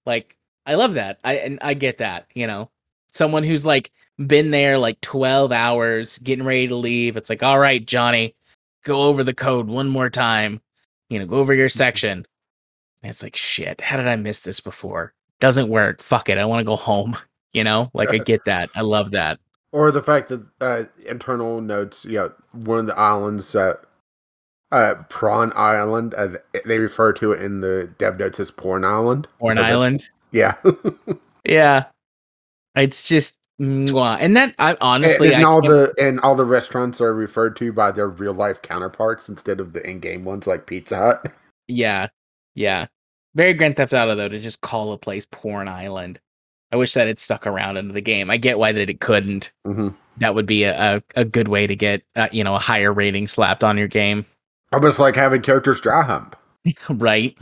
Like I love that. I and I get that. You know. Someone who's like been there like twelve hours getting ready to leave. It's like, all right, Johnny, go over the code one more time, you know, go over your section. And it's like, shit, how did I miss this before? Doesn't work. Fuck it. I want to go home. You know, like I get that. I love that. Or the fact that uh, internal notes, you know, one of the islands, uh, uh, Prawn Island, uh, they refer to it in the dev notes as Porn Island. Porn Island. Yeah. Yeah. It's just, mwah. And that, I honestly... And, and, I all the, and all the restaurants are referred to by their real-life counterparts instead of the in-game ones like Pizza Hut. Yeah. Yeah. Very Grand Theft Auto, though, to just call a place Porn Island. I wish that it stuck around into the game. I get why that it couldn't. Mm-hmm. That would be a, a, a good way to get uh, you know, a higher rating slapped on your game. Almost like having characters dry hump. Right.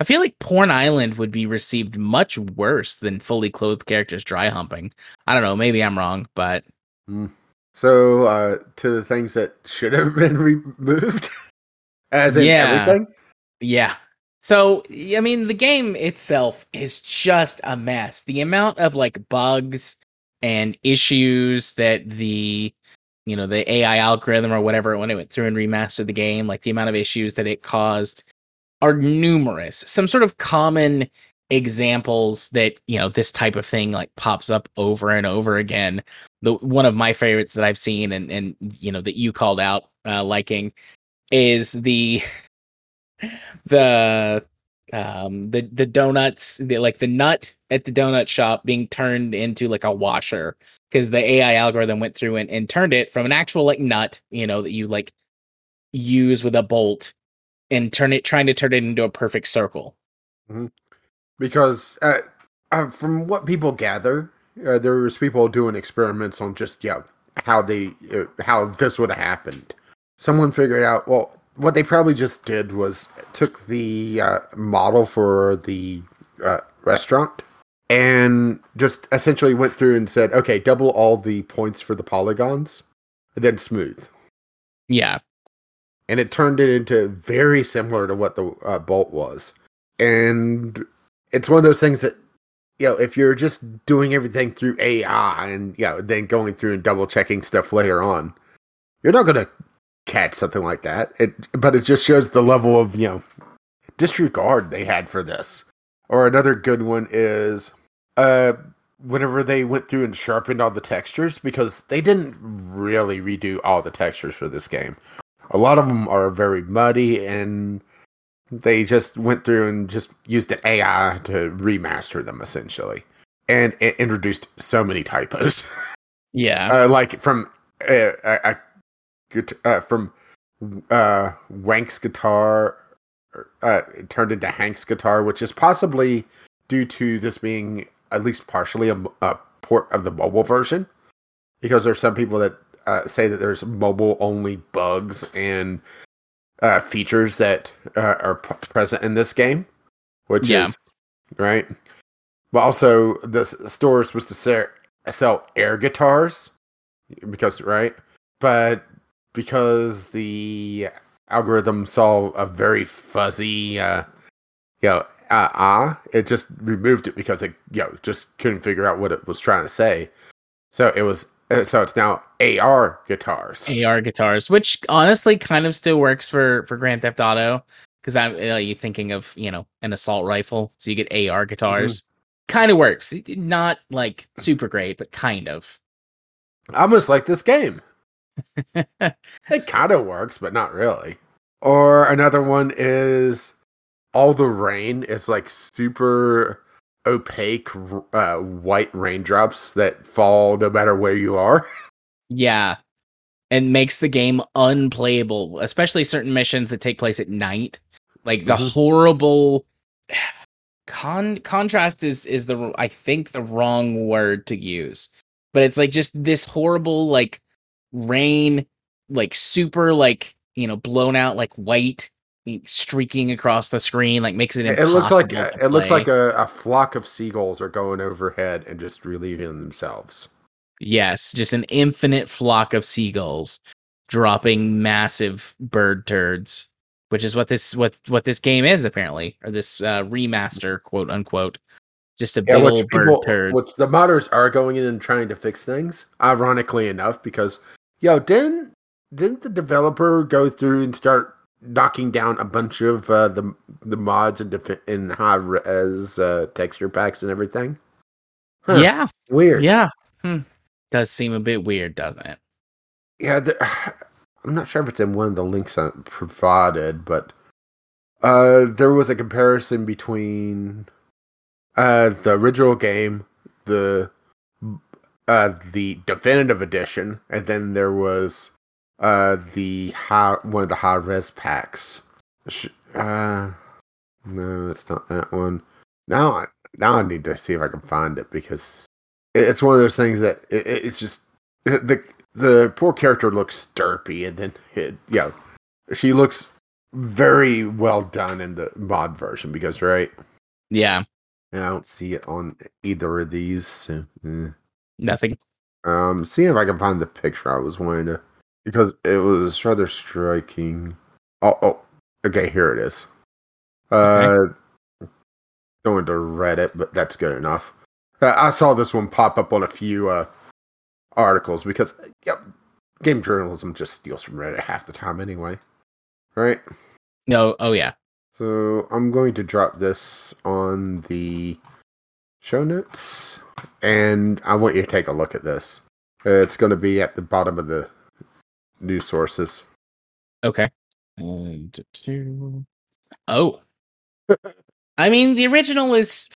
I feel like Porn Island would be received much worse than fully clothed characters dry humping. I don't know. Maybe I'm wrong, but. Mm. So uh, to the things that should have been removed, as in yeah. everything. Yeah. So, I mean, the game itself is just a mess. The amount of like bugs and issues that the, you know, the A I algorithm or whatever, when it went through and remastered the game, like the amount of issues that it caused are numerous. Some sort of common examples that, you know, this type of thing like pops up over and over again. The one of my favorites that I've seen and, and you know, that you called out uh, liking is the the um the the donuts, the, like the nut at the donut shop being turned into like a washer because the A I algorithm went through and, and turned it from an actual like nut, you know, that you like use with a bolt, and turn it, trying to turn it into a perfect circle. Mm-hmm. Because uh, uh, from what people gather, uh, there was people doing experiments on just yeah how they uh, how this would have happened. Someone figured out, well, what they probably just did was took the uh, model for the uh, restaurant and just essentially went through and said, okay, double all the points for the polygons, and then smooth. Yeah. And it turned it into very similar to what the uh, bolt was. And it's one of those things that, you know, if you're just doing everything through A I and, you know, then going through and double checking stuff later on, you're not going to catch something like that. It, but it just shows the level of, you know, disregard they had for this. Or another good one is uh, whenever they went through and sharpened all the textures, because they didn't really redo all the textures for this game. A lot of them are very muddy, and they just went through and just used an A I to remaster them, essentially. And it introduced so many typos. Yeah. Uh, like, from uh, uh, uh, from uh, Wank's guitar, uh, it turned into Hank's guitar, which is possibly due to this being at least partially a, a port of the mobile version. Because there's some people that Uh, say that there's mobile-only bugs and uh, features that uh, are p- present in this game, which yeah. is, right? But also, the store was supposed to ser- sell air guitars, because, right? But because the algorithm saw a very fuzzy, uh, you know, uh-uh, it just removed it because it, you know, just couldn't figure out what it was trying to say. So it was So it's now A R guitars. A R guitars, which honestly kind of still works for, for Grand Theft Auto, because I'm uh, you thinking of, you know, an assault rifle, so you get A R guitars. Mm-hmm. Kind of works. Not like super great, but kind of. Almost like this game. It kind of works, but not really. Or another one is all the rain. It's like super opaque uh, white raindrops that fall no matter where you are. Yeah. And makes the game unplayable, especially certain missions that take place at night. Like the mm-hmm. horrible con- contrast is, is the, I think the wrong word to use, but it's like just this horrible, like rain, like super, like, you know, blown out, like white, streaking across the screen, like makes it impossible. It looks like a, it looks like a, a flock of seagulls are going overhead and just relieving themselves. Yes, just an infinite flock of seagulls dropping massive bird turds, which is what this what what this game is apparently, or this uh, remaster, quote unquote. Just a yeah, big old bird turd. Which the modders are going in and trying to fix things, ironically enough, because yo didn't didn't the developer go through and start knocking down a bunch of uh, the the mods and def- in high res uh, texture packs and everything. Huh. Yeah, weird. Yeah, hmm. Does seem a bit weird, doesn't it? Yeah, I'm not sure if it's in one of the links I provided, but uh, there was a comparison between Uh, the original game, the uh, the definitive edition, and then there was uh, the high, one of the high res packs. Uh, no, it's not that one. Now, I, now I need to see if I can find it, because it's one of those things that it, it's just the the poor character looks derpy, and then it, you know, she looks very well done in the mod version, because right, yeah. And I don't see it on either of these. So, eh. Nothing. Um, seeing if I can find the picture I was wanting to, because it was rather striking. Oh, oh, okay, here it is. Uh, okay. Going to Reddit, but that's good enough. Uh, I saw this one pop up on a few uh, articles, because yep, game journalism just steals from Reddit half the time anyway, right? No, oh yeah. So I'm going to drop this on the show notes, and I want you to take a look at this. Uh, it's going to be at the bottom of the news sources. Okay. Oh. I mean, the original is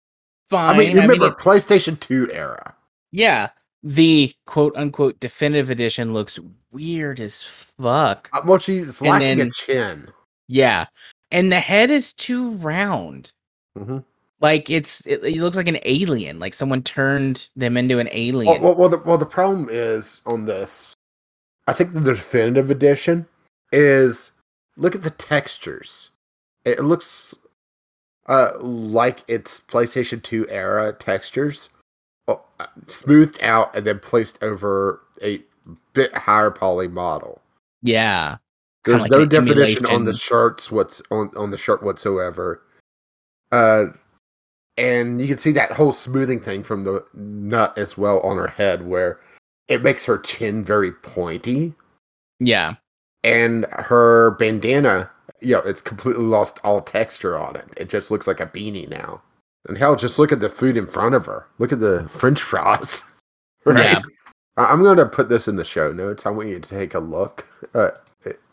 fine. I mean, remember, I mean, it, PlayStation two era. Yeah. The quote-unquote definitive edition looks weird as fuck. Uh, well, she's lacking then, a chin. Yeah. And the head is too round. Mm-hmm. Like, it's it, it looks like an alien. Like, someone turned them into an alien. Well, well, well, the, well, the problem is on this, I think the definitive edition is, look at the textures. It looks uh, like it's PlayStation two era textures, oh, smoothed out and then placed over a bit higher poly model. Yeah. There's like no definition on the shirts what's on, on the shirt whatsoever. Uh, and you can see that whole smoothing thing from the nut as well on her head, where it makes her chin very pointy. Yeah. And her bandana, you know, it's completely lost all texture on it. It just looks like a beanie now. And hell, just look at the food in front of her. Look at the French fries. Right? Yeah. I'm going to put this in the show notes. I want you to take a look. Uh,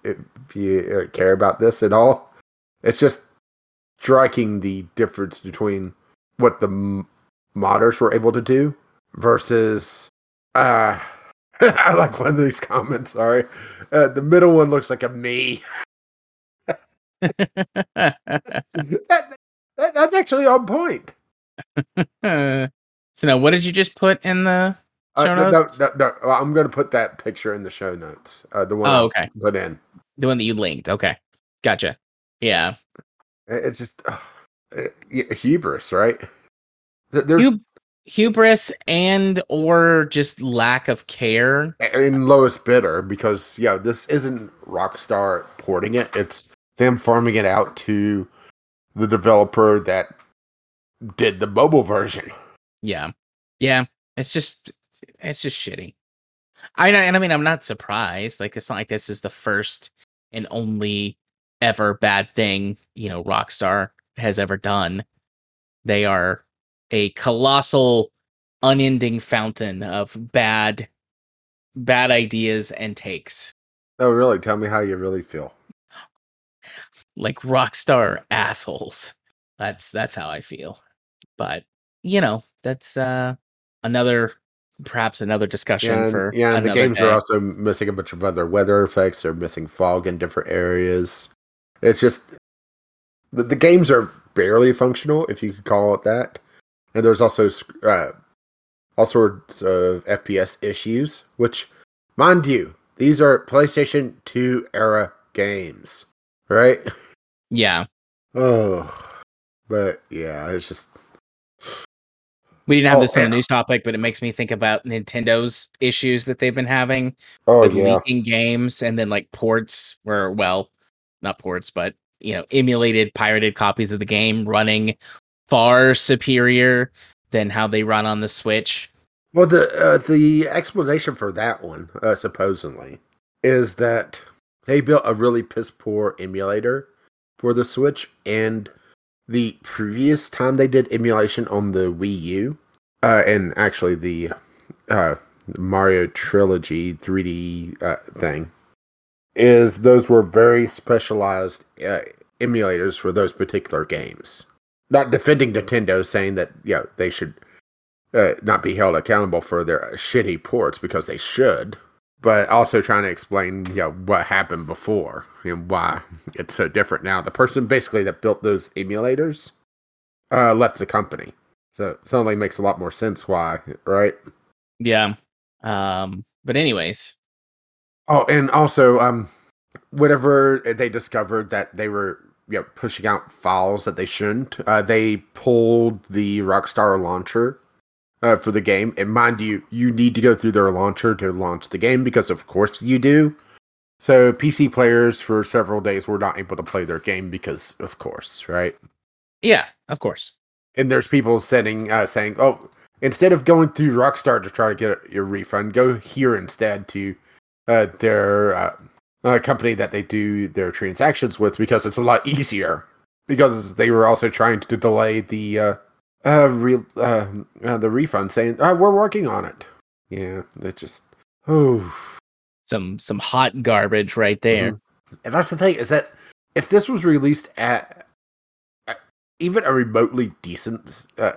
if you care about this at all, it's just striking the difference between what the m- modders were able to do versus uh I like one of these comments, sorry uh, the middle one looks like a me. that, that, that's actually on point. So now what did you just put in the Uh, no, no, no, no. I'm going to put that picture in the show notes. Uh, the one oh, okay. I put in. The one that you linked. Okay. Gotcha. Yeah. It's just uh, it, hubris, right? There's Hub- hubris and or just lack of care. And lowest bidder, because yeah, this isn't Rockstar porting it. It's them farming it out to the developer that did the mobile version. Yeah. Yeah. It's just... It's just shitty. I and I mean, I'm not surprised. Like, it's not like this is the first and only ever bad thing, you know, Rockstar has ever done. They are a colossal, unending fountain of bad, bad ideas and takes. Oh, really? Tell me how you really feel. Like Rockstar assholes. That's that's how I feel. But you know, that's uh, another. Perhaps another discussion yeah, and, for yeah. And the games day. Are also missing a bunch of other weather effects. They're missing fog in different areas. It's just the, the games are barely functional, if you could call it that. And there's also uh, all sorts of F P S issues, which, mind you, these are PlayStation two era games, right? Yeah. Oh, but yeah, it's just. We didn't have oh, this in the news topic, but it makes me think about Nintendo's issues that they've been having oh, with yeah. leaking games, and then like ports were, well, not ports, but, you know, emulated, pirated copies of the game running far superior than how they run on the Switch. Well, the uh, the explanation for that one, uh, supposedly, is that they built a really piss poor emulator for the Switch, and the previous time they did emulation on the Wii U, uh, and actually the uh, Mario Trilogy three D uh, thing, is those were very specialized uh, emulators for those particular games. not defending Nintendo, saying that, you know, they should uh, not be held accountable for their shitty ports, because they should, but also trying to explain, you know, what happened before and why it's so different now. The person basically that built those emulators uh, left the company. So it suddenly makes a lot more sense why, right? Yeah. Um, but anyways. Oh, and also, um, whenever they discovered that they were, you know, pushing out files that they shouldn't, uh, they pulled the Rockstar launcher uh, for the game. And mind you, you need to go through their launcher to launch the game, because of course you do. So P C players for several days were not able to play their game because, of course, right? Yeah, of course. And there's people sending, uh, saying, oh, instead of going through Rockstar to try to get your refund, go here instead to uh, their uh, uh, company that they do their transactions with, because it's a lot easier. Because they were also trying to delay the uh, uh, re- uh, uh, the refund, saying, oh, we're working on it. Yeah, that just, oh. Some, some hot garbage right there. Mm-hmm. And that's the thing, is that if this was released at even a remotely decent uh,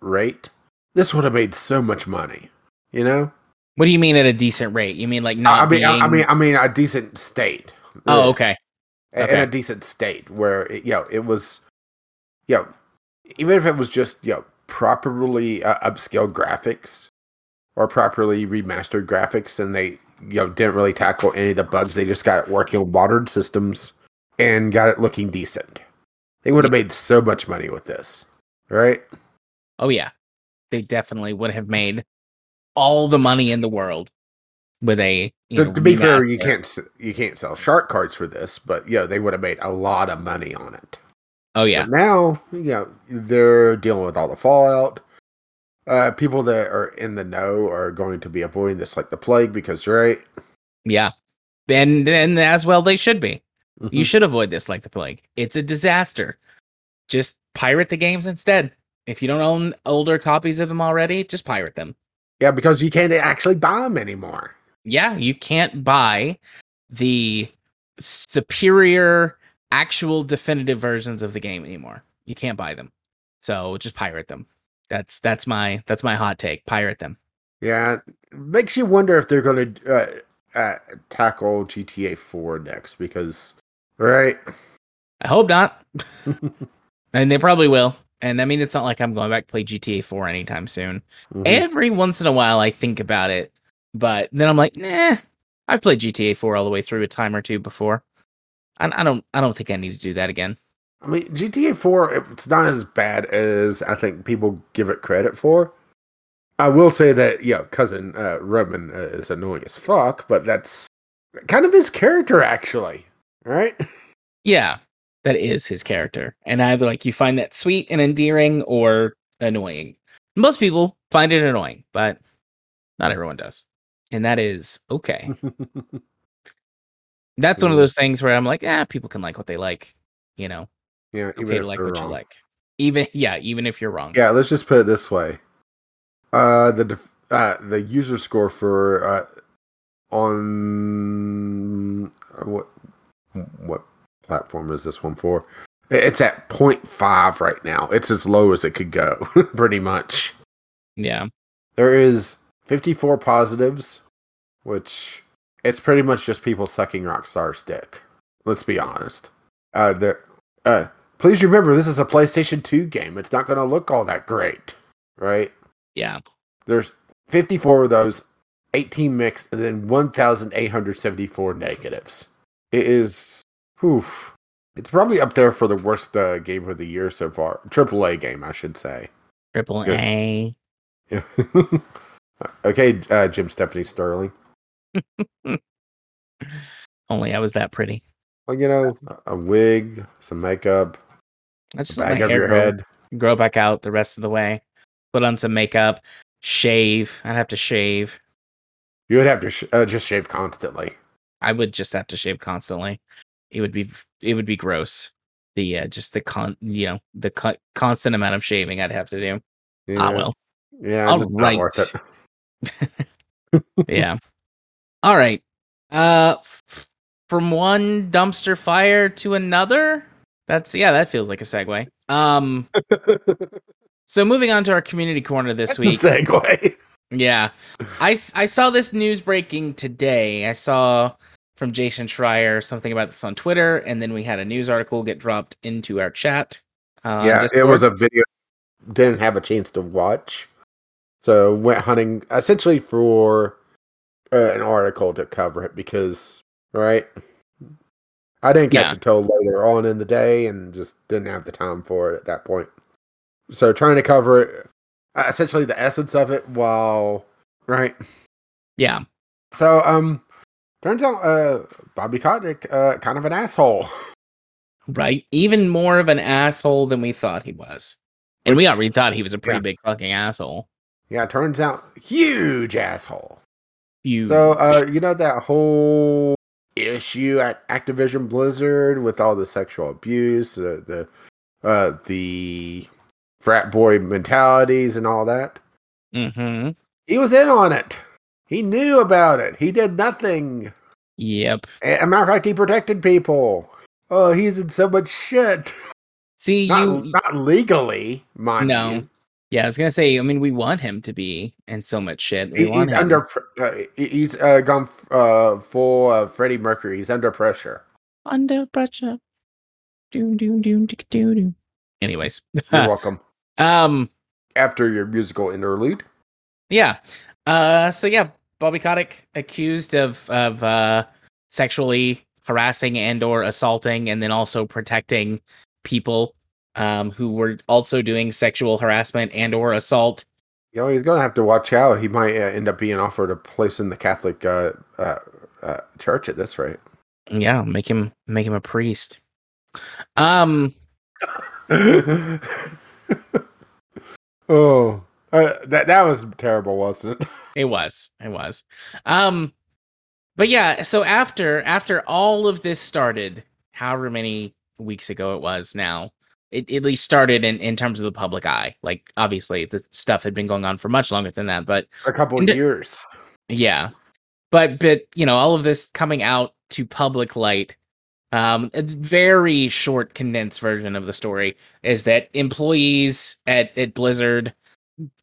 rate, this would have made so much money, you know? What do you mean at a decent rate? You mean like not I mean, being... I mean, I mean a decent state. Oh, okay. In okay. a decent state where, it, you know, it was, you know, even if it was just, you know, properly uh, upscaled graphics or properly remastered graphics, and they, you know, didn't really tackle any of the bugs. They just got working on modern systems and got it looking decent. They would have made so much money with this, right? Oh, yeah. They definitely would have made all the money in the world with a. You so, know, to be fair, you can't you can't sell shark cards for this, but you know, they would have made a lot of money on it. Oh yeah. But now, you know, they're dealing with all the fallout. Uh, people that are in the know are going to be avoiding this like the plague, because right. Yeah, and and as well they should be. Mm-hmm. You should avoid this like the plague. It's a disaster. Just pirate the games instead. If you don't own older copies of them already, just pirate them. Yeah, because you can't actually buy them anymore. Yeah, you can't buy the superior, actual, definitive versions of the game anymore. You can't buy them. So just pirate them. That's that's my that's my hot take. Pirate them. Yeah, makes you wonder if they're going to uh, uh, tackle G T A four next, because, right? I hope not. And they probably will. And I mean, it's not like I'm going back to play G T A four anytime soon. Mm-hmm. Every once in a while, I think about it. But then I'm like, nah, I've played G T A four all the way through a time or two before. I, I don't I don't think I need to do that again. I mean, G T A four, it's not as bad as I think people give it credit for. I will say that, you know, cousin uh, Roman uh, is annoying as fuck, but that's kind of his character, actually. Right? Yeah. That is his character. And either like you find that sweet and endearing or annoying. Most people find it annoying, but not everyone does. And that is okay. That's yeah. One of those things where I'm like, ah, people can like what they like, you know. Yeah, even okay if to like what wrong. You like. Even yeah, even if you're wrong. Yeah, let's just put it this way. Uh the def- uh the user score for uh on what what platform is this one for? It's at zero point five right now. It's as low as it could go, pretty much. Yeah. There is fifty-four positives, which it's pretty much just people sucking Rockstar's dick. Let's be honest. Uh, there. Uh, please remember, this is a PlayStation two game. It's not going to look all that great, right? Yeah. There's fifty-four of those, eighteen mixed, and then one thousand eight hundred seventy-four negatives. It is... Whew. It's probably up there for the worst uh, game of the year so far. Triple A game, I should say. Triple A. Yeah. Okay, uh, Jim Stephanie Sterling. Only I was that pretty. Well, you know, a wig, some makeup. I just let my hair your grow, head. grow back out the rest of the way. Put on some makeup. Shave. I'd have to shave. You would have to sh- uh, just shave constantly. I would just have to shave constantly. It would be it would be gross. The uh, just the con you know the co- constant amount of shaving I'd have to do. Yeah. Ah well, yeah, all right. Yeah, all right. Uh, f- from one dumpster fire to another. That's yeah, that feels like a segue. Um, so moving on to our community corner this That's week. A segue. Yeah. I, I saw this news breaking today. I saw from Jason Schreier something about this on Twitter, and then we had a news article get dropped into our chat. Uh, yeah, Discord. It was a video. Didn't have a chance to watch. So went hunting essentially for uh, an article to cover it because, right? I didn't catch yeah. it till later on in the day and just didn't have the time for it at that point. So trying to cover it, essentially the essence of it while, right? Yeah. So, um, turns out uh, Bobby Kotick, uh, kind of an asshole. Right. Even more of an asshole than we thought he was. And Which, we already thought he was a pretty yeah. big fucking asshole. Yeah, turns out, huge asshole. Huge. So, uh, you know that whole issue at Activision Blizzard with all the sexual abuse, uh, the uh, the frat boy mentalities and all that? Mm-hmm. He was in on it. He knew about it. He did nothing. Yep. As a matter of fact, he protected people. Oh, he's in so much shit. See, not, you... Not legally, mind no. you. Yeah, I was going to say, I mean, we want him to be in so much shit. We he's want him. under... Uh, he's uh, gone f- uh, full uh, Freddie Mercury. He's under pressure. Under pressure. Doom, doom, doom, tick, doom, doom. Anyways. You're welcome. Um, After your musical interlude. Yeah. Uh, so, yeah, Bobby Kotick accused of, of uh, sexually harassing and or assaulting and then also protecting people um, who were also doing sexual harassment and or assault. You know, he's going to have to watch out. He might uh, end up being offered a place in the Catholic uh, uh, uh, church at this rate. Yeah, make him make him a priest. Um. oh, uh, that that was terrible, wasn't it? It was. It was. Um. But yeah, so after after all of this started, however many weeks ago it was now, it at least started in, in terms of the public eye. Like, obviously, the stuff had been going on for much longer than that, but... A couple of years. Yeah. But, but you know, all of this coming out to public light, um, a very short, condensed version of the story is that employees at, at Blizzard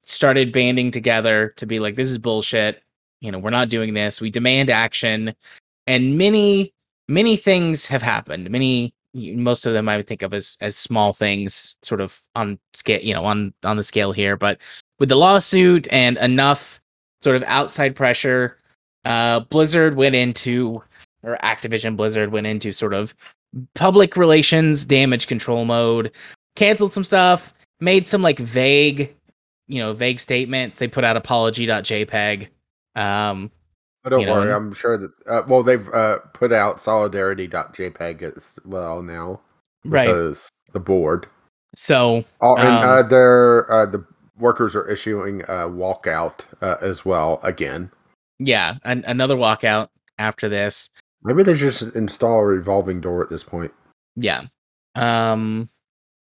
started banding together to be like, this is bullshit. You know, we're not doing this. We demand action. And many, many things have happened. Many, most of them I would think of as, as small things sort of on scale, you know, on, on the scale here. But with the lawsuit and enough sort of outside pressure, uh, Blizzard went into, or Activision Blizzard went into sort of public relations, damage control mode, canceled some stuff, made some like vague, you know, vague statements. They put out apology dot j peg. Um, but don't you know, worry, I'm sure that, uh, well, they've uh, put out solidarity dot j peg as well now. Right. Because the board. So. Oh, and um, uh, they're, uh, the workers are issuing a walkout uh, as well again. Yeah, an- another walkout after this. Maybe they just install a revolving door at this point. Yeah. Um,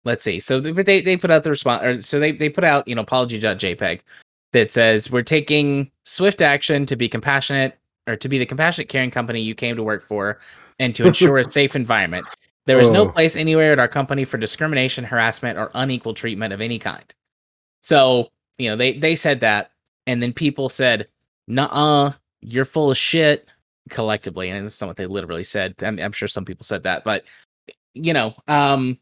let's see. So they, they put out the response, or so they, they put out, you know, apology dot j peg. That says, we're taking swift action to be compassionate, or to be the compassionate caring company you came to work for, and to ensure a safe environment. There is oh. no place anywhere at our company for discrimination, harassment, or unequal treatment of any kind. So, you know, they, they said that, and then people said, nuh-uh, you're full of shit, collectively, and that's not what they literally said. I'm, I'm sure some people said that, but, you know, um,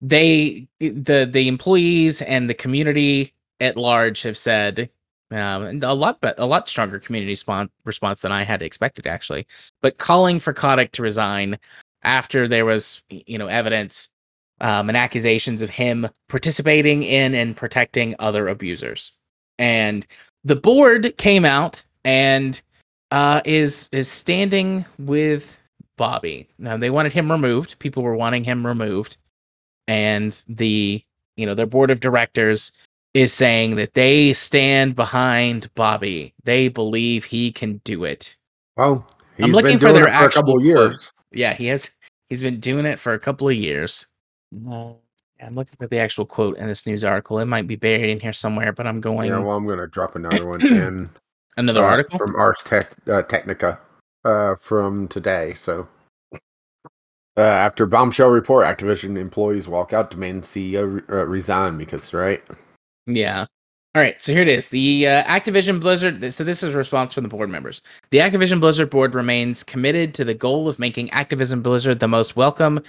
they, the the employees and the community at large have said, um, and a lot, but a lot stronger community spon- response than I had expected, actually, but calling for Kotick to resign after there was, you know, evidence, um, and accusations of him participating in and protecting other abusers. And the board came out and, uh, is, is standing with Bobby. Now they wanted him removed. People were wanting him removed. And the, you know, their board of directors is saying that they stand behind Bobby. They believe he can do it. Well, he's I'm looking been doing for their it for actual a couple of years. Yeah, he has. He's been doing it for a couple of years. Well, I'm looking for the actual quote in this news article. It might be buried in here somewhere, but I'm going. Yeah, well, I'm going to drop another one in. Another uh, article from Ars Tech, uh, Technica uh, from today. So Uh, after bombshell report, Activision employees walk out, demand C E O re- uh, resign because, right? Yeah. All right, so here it is. The uh, Activision Blizzard... So this is a response from the board members. The Activision Blizzard board remains committed to the goal of making Activision Blizzard the most welcome,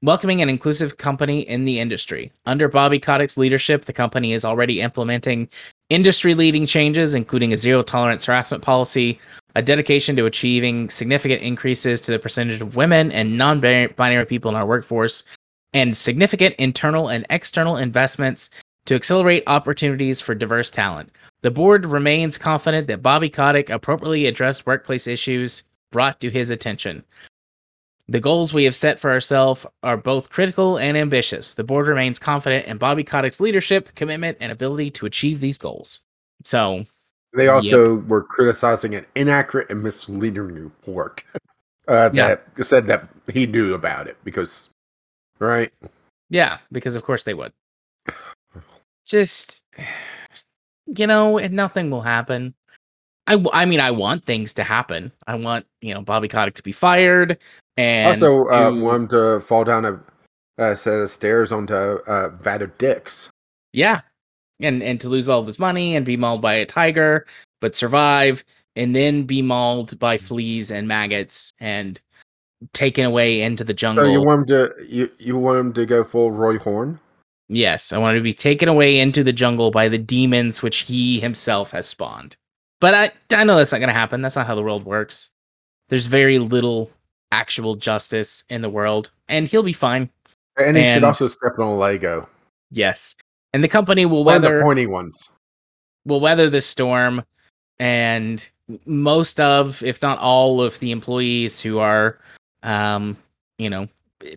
welcoming and inclusive company in the industry. Under Bobby Kotick's leadership, the company is already implementing industry-leading changes, including a zero-tolerance harassment policy, a dedication to achieving significant increases to the percentage of women and non-binary people in our workforce, and significant internal and external investments to accelerate opportunities for diverse talent. The board remains confident that Bobby Kotick appropriately addressed workplace issues brought to his attention. The goals we have set for ourselves are both critical and ambitious. The board remains confident in Bobby Kotick's leadership, commitment, and ability to achieve these goals. So, they also yep. were criticizing an inaccurate and misleading report uh, that yeah. said that he knew about it because, right? Yeah, because of course they would. Just, you know, and nothing will happen. I, I mean, I want things to happen. I want, you know, Bobby Kotick to be fired. And also, uh, to... want him to fall down a uh, set of stairs onto a vat of dicks. Yeah. And, and to lose all of his money and be mauled by a tiger, but survive, and then be mauled by fleas and maggots and taken away into the jungle. So you want him to, you, you want him to go full Roy Horn? Yes, I wanted to be taken away into the jungle by the demons which he himself has spawned. But I I know that's not going to happen. That's not how the world works. There's very little actual justice in the world, and he'll be fine. And he and, should also step on a Lego. Yes. And the company will weather... And the pointy ones. Will weather this storm, and most of, if not all, of the employees who are, um, you know...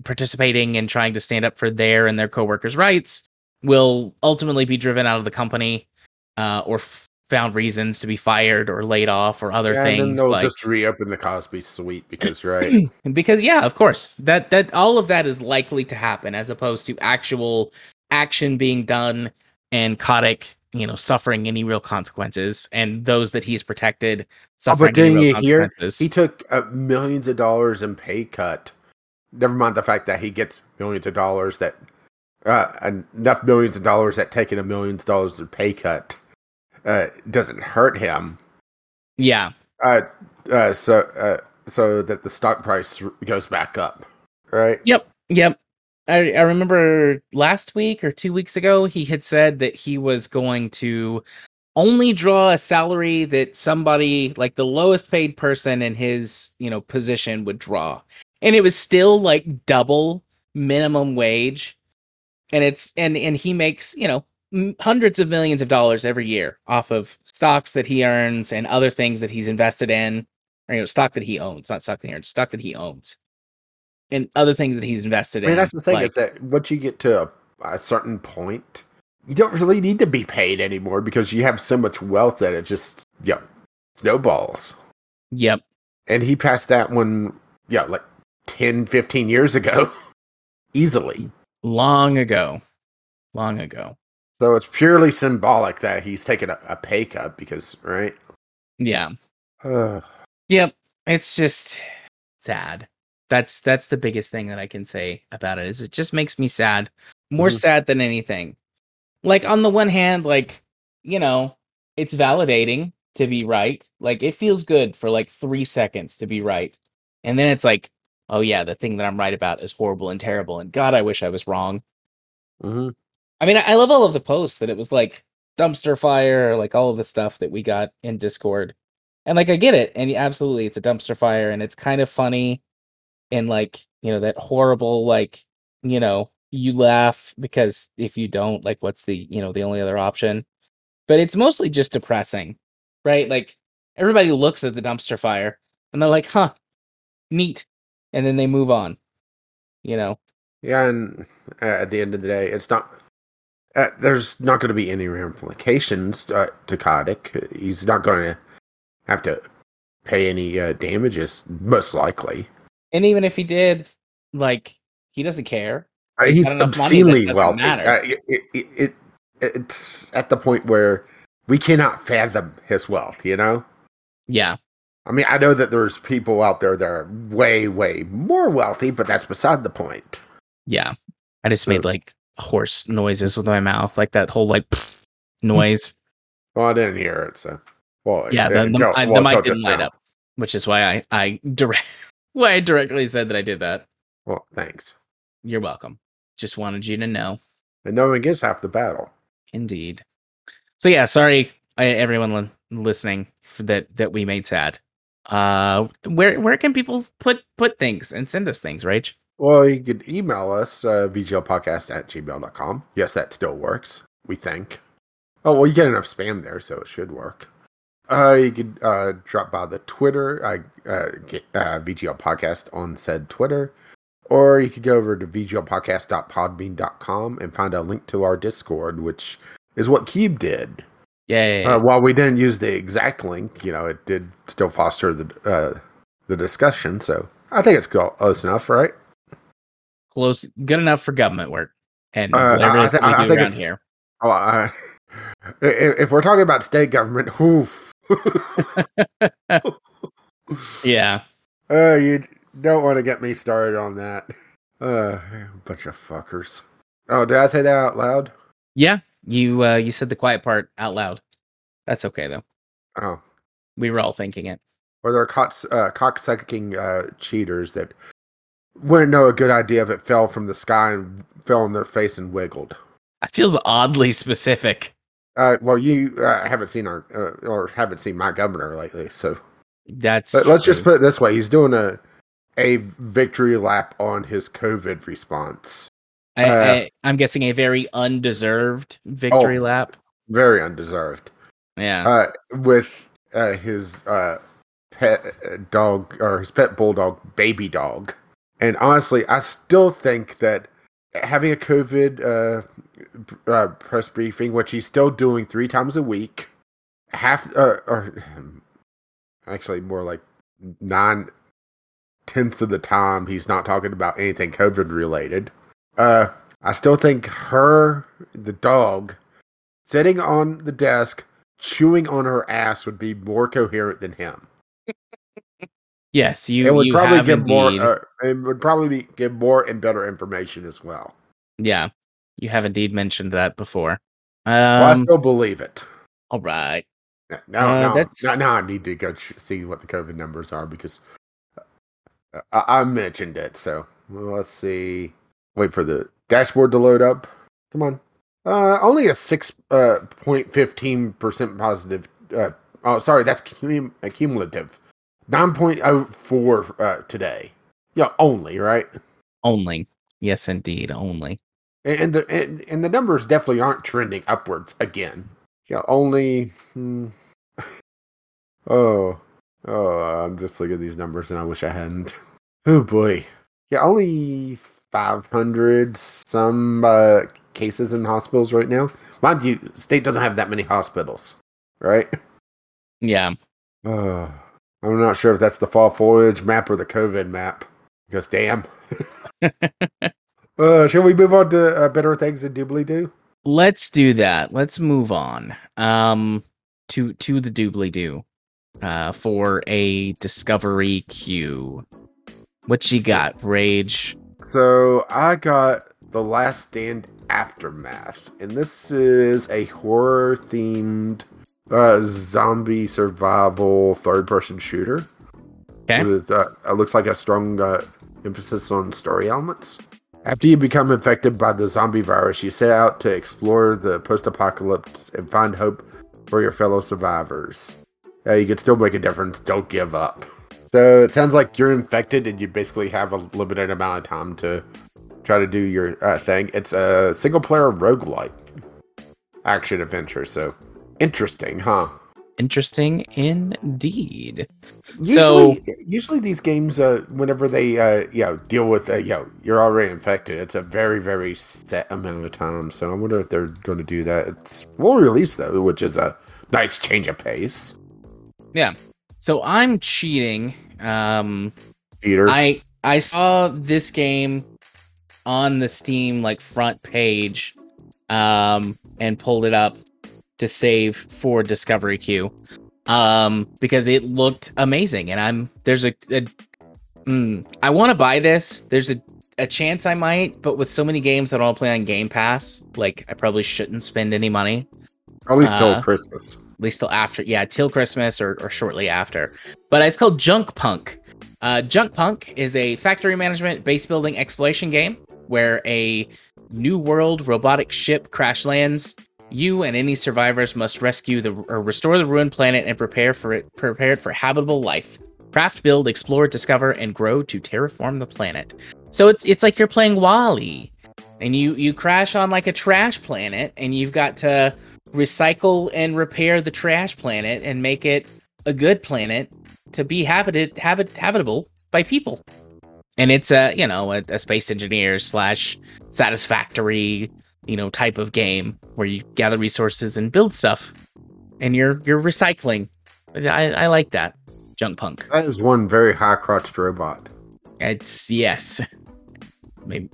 participating and trying to stand up for their and their coworkers' rights will ultimately be driven out of the company uh, or f- found reasons to be fired or laid off or other yeah, things. And then they'll like, just reopen the Cosby suite because, right? because, yeah, of course. that that all of that is likely to happen as opposed to actual action being done and Kotick, you know, suffering any real consequences and those that he's protected suffering oh, but didn't any real you consequences. Hear? He took uh, millions of dollars in pay cut. Never mind the fact that he gets millions of dollars that uh, enough millions of dollars that taking a million dollars to pay cut uh, doesn't hurt him. Yeah. Uh, uh, so uh, so that the stock price goes back up, right? Yep. Yep. I I remember last week or two weeks ago he had said that he was going to only draw a salary that somebody like the lowest paid person in his, you know, position would draw. And it was still like double minimum wage, and it's and and he makes you know m- hundreds of millions of dollars every year off of stocks that he earns and other things that he's invested in, or you know stock that he owns, not stock that he earns, stock that he owns, and other things that he's invested I mean, in. And that's the thing like, is that once you get to a, a certain point, you don't really need to be paid anymore because you have so much wealth that it just yeah snowballs. Yep. And he passed that one yeah like. ten, fifteen years ago. Easily. Long ago. Long ago. So it's purely symbolic that he's taking a, a pay cut because, right? Yeah. Yep. It's just sad. That's that's the biggest thing that I can say about it is it just makes me sad. More mm-hmm. sad than anything. Like on the one hand, like, you know, it's validating to be right. Like it feels good for like three seconds to be right. And then it's like, oh yeah, the thing that I'm right about is horrible and terrible, and God, I wish I was wrong. Mm-hmm. I mean, I love all of the posts that it was like dumpster fire, like all of the stuff that we got in Discord, and like I get it, and absolutely, it's a dumpster fire, and it's kind of funny, and like you know that horrible, like you know you laugh because if you don't, like what's the you know the only other option? But it's mostly just depressing, right? Like everybody looks at the dumpster fire and they're like, huh, neat. And then they move on, you know? Yeah, and uh, at the end of the day, it's not... Uh, there's not going to be any ramifications uh, to Kotick. He's not going to have to pay any uh, damages, most likely. And even if he did, like, he doesn't care. Uh, he's he's obscenely wealthy. Uh, it, it, it, it's at the point where we cannot fathom his wealth, you know? Yeah. I mean, I know that there's people out there that are way, way more wealthy, but that's beside the point. Yeah. I just made, like, horse noises with my mouth. Like, that whole, like, noise. Well, I didn't hear it, so... Well, yeah, the, the, Joe, I, well, the mic didn't light now. Up, which is why I, I, direct, why I directly said that I did that. Well, thanks. You're welcome. Just wanted you to know. And knowing is half the battle. Indeed. So, yeah, sorry, everyone li- listening, for that, that we made sad. Uh, where where can people put, put things and send us things, Rach? Well, you could email us, uh, v g l podcast at gmail dot com. Yes, that still works, we think. Oh, well, you get enough spam there, so it should work. Uh, you could uh, drop by the Twitter, uh, uh, uh, V G L Podcast on said Twitter. Or you could go over to v g l podcast dot podbean dot com and find a link to our Discord, which is what Keeb did. Yeah. Uh, while we didn't use the exact link, you know, it did still foster the uh, the discussion. So I think it's close enough, right? Close, good enough for government work and uh, whatever I, else I, we I, do I around here. Oh, I, if we're talking about state government, oof. Yeah. Uh, you don't want to get me started on that. Uh, bunch of fuckers. Oh, did I say that out loud? Yeah. You uh, you said the quiet part out loud. That's okay, though. Oh. We were all thinking it. Or there are cots, uh, cocksucking uh, cheaters that wouldn't know a good idea if it fell from the sky and fell on their face and wiggled. That feels oddly specific. Uh, well, you uh, haven't seen our uh, or haven't seen my governor lately, so that's. But let's true. Just put it this way: he's doing a a victory lap on his COVID response. I, uh, I, I'm guessing a very undeserved victory oh, lap. Very undeserved. Yeah. Uh, with uh, his uh, pet dog or his pet bulldog, Baby Dog. And honestly, I still think that having a COVID uh, uh, press briefing, which he's still doing three times a week, half uh, or actually more like nine tenths of the time, he's not talking about anything COVID related. Uh, I still think her, the dog, sitting on the desk, chewing on her ass would be more coherent than him. Yes, you. It would you probably have give indeed. more. Uh, it would probably be, give more and better information as well. Yeah, you have indeed mentioned that before. Um, well, I still believe it. All right. No, no, uh, no, no, no. I need to go see what the COVID numbers are because I, I mentioned it. So well, let's see. Wait for the dashboard to load up. Come on. Uh, only a six point one five percent uh, positive. Uh, oh, sorry, that's cum- cumulative. nine point oh four uh, today. Yeah, only, right? Only. Yes, indeed, only. And, and the and, and the numbers definitely aren't trending upwards again. Yeah, only... Hmm. Oh. Oh, I'm just looking at these numbers and I wish I hadn't. Oh, boy. Yeah, only... five hundred some uh, cases in hospitals right now. Mind you, the state doesn't have that many hospitals, right? Yeah. Uh, I'm not sure if that's the fall foliage map or the COVID map. Because damn. uh, Shall we move on to uh, better things than doobly doo? Let's do that. Let's move on um, to to the doobly doo uh, for a discovery queue. What you got, Rage? So, I got The Last Stand Aftermath, and this is a horror-themed uh, zombie survival third-person shooter. Okay. With, uh, it looks like a strong uh, emphasis on story elements. After you become infected by the zombie virus, you set out to explore the post-apocalypse and find hope for your fellow survivors. Uh, you can still make a difference. Don't give up. So it sounds like you're infected and you basically have a limited amount of time to try to do your uh, thing. It's a single-player roguelike action adventure. So interesting, huh? Interesting indeed. Usually, so usually these games, uh, whenever they uh, you know deal with uh, you know, you're already infected, it's a very very set amount of time. So I wonder if they're going to do that. It's full release though, which is a nice change of pace. Yeah. So I'm cheating. Um, Peter, I I saw this game on the Steam like front page, um, and pulled it up to save for discovery queue. um, because it looked amazing. And I'm there's a, a mm, I want to buy this. There's a, a chance I might, but with so many games that I'll play on Game Pass, like I probably shouldn't spend any money. At least uh, till Christmas. At least till after, yeah, till Christmas or, or shortly after. But it's called Junk Punk. Uh, Junk Punk is a factory management, base building, exploration game where a new world robotic ship crash lands. You and any survivors must rescue the or restore the ruined planet and prepare for it prepare it for habitable life. Craft, build, explore, discover, and grow to terraform the planet. So it's it's like you're playing WALL-E, and you you crash on like a trash planet, and you've got to recycle and repair the trash planet and make it a good planet to be habited habit, habitable by people. And it's a you know a, a Space Engineers slash Satisfactory you know type of game where you gather resources and build stuff, and you're you're recycling. I, I like that. Junk Punk. That is one very high crotched robot. It's yes. Maybe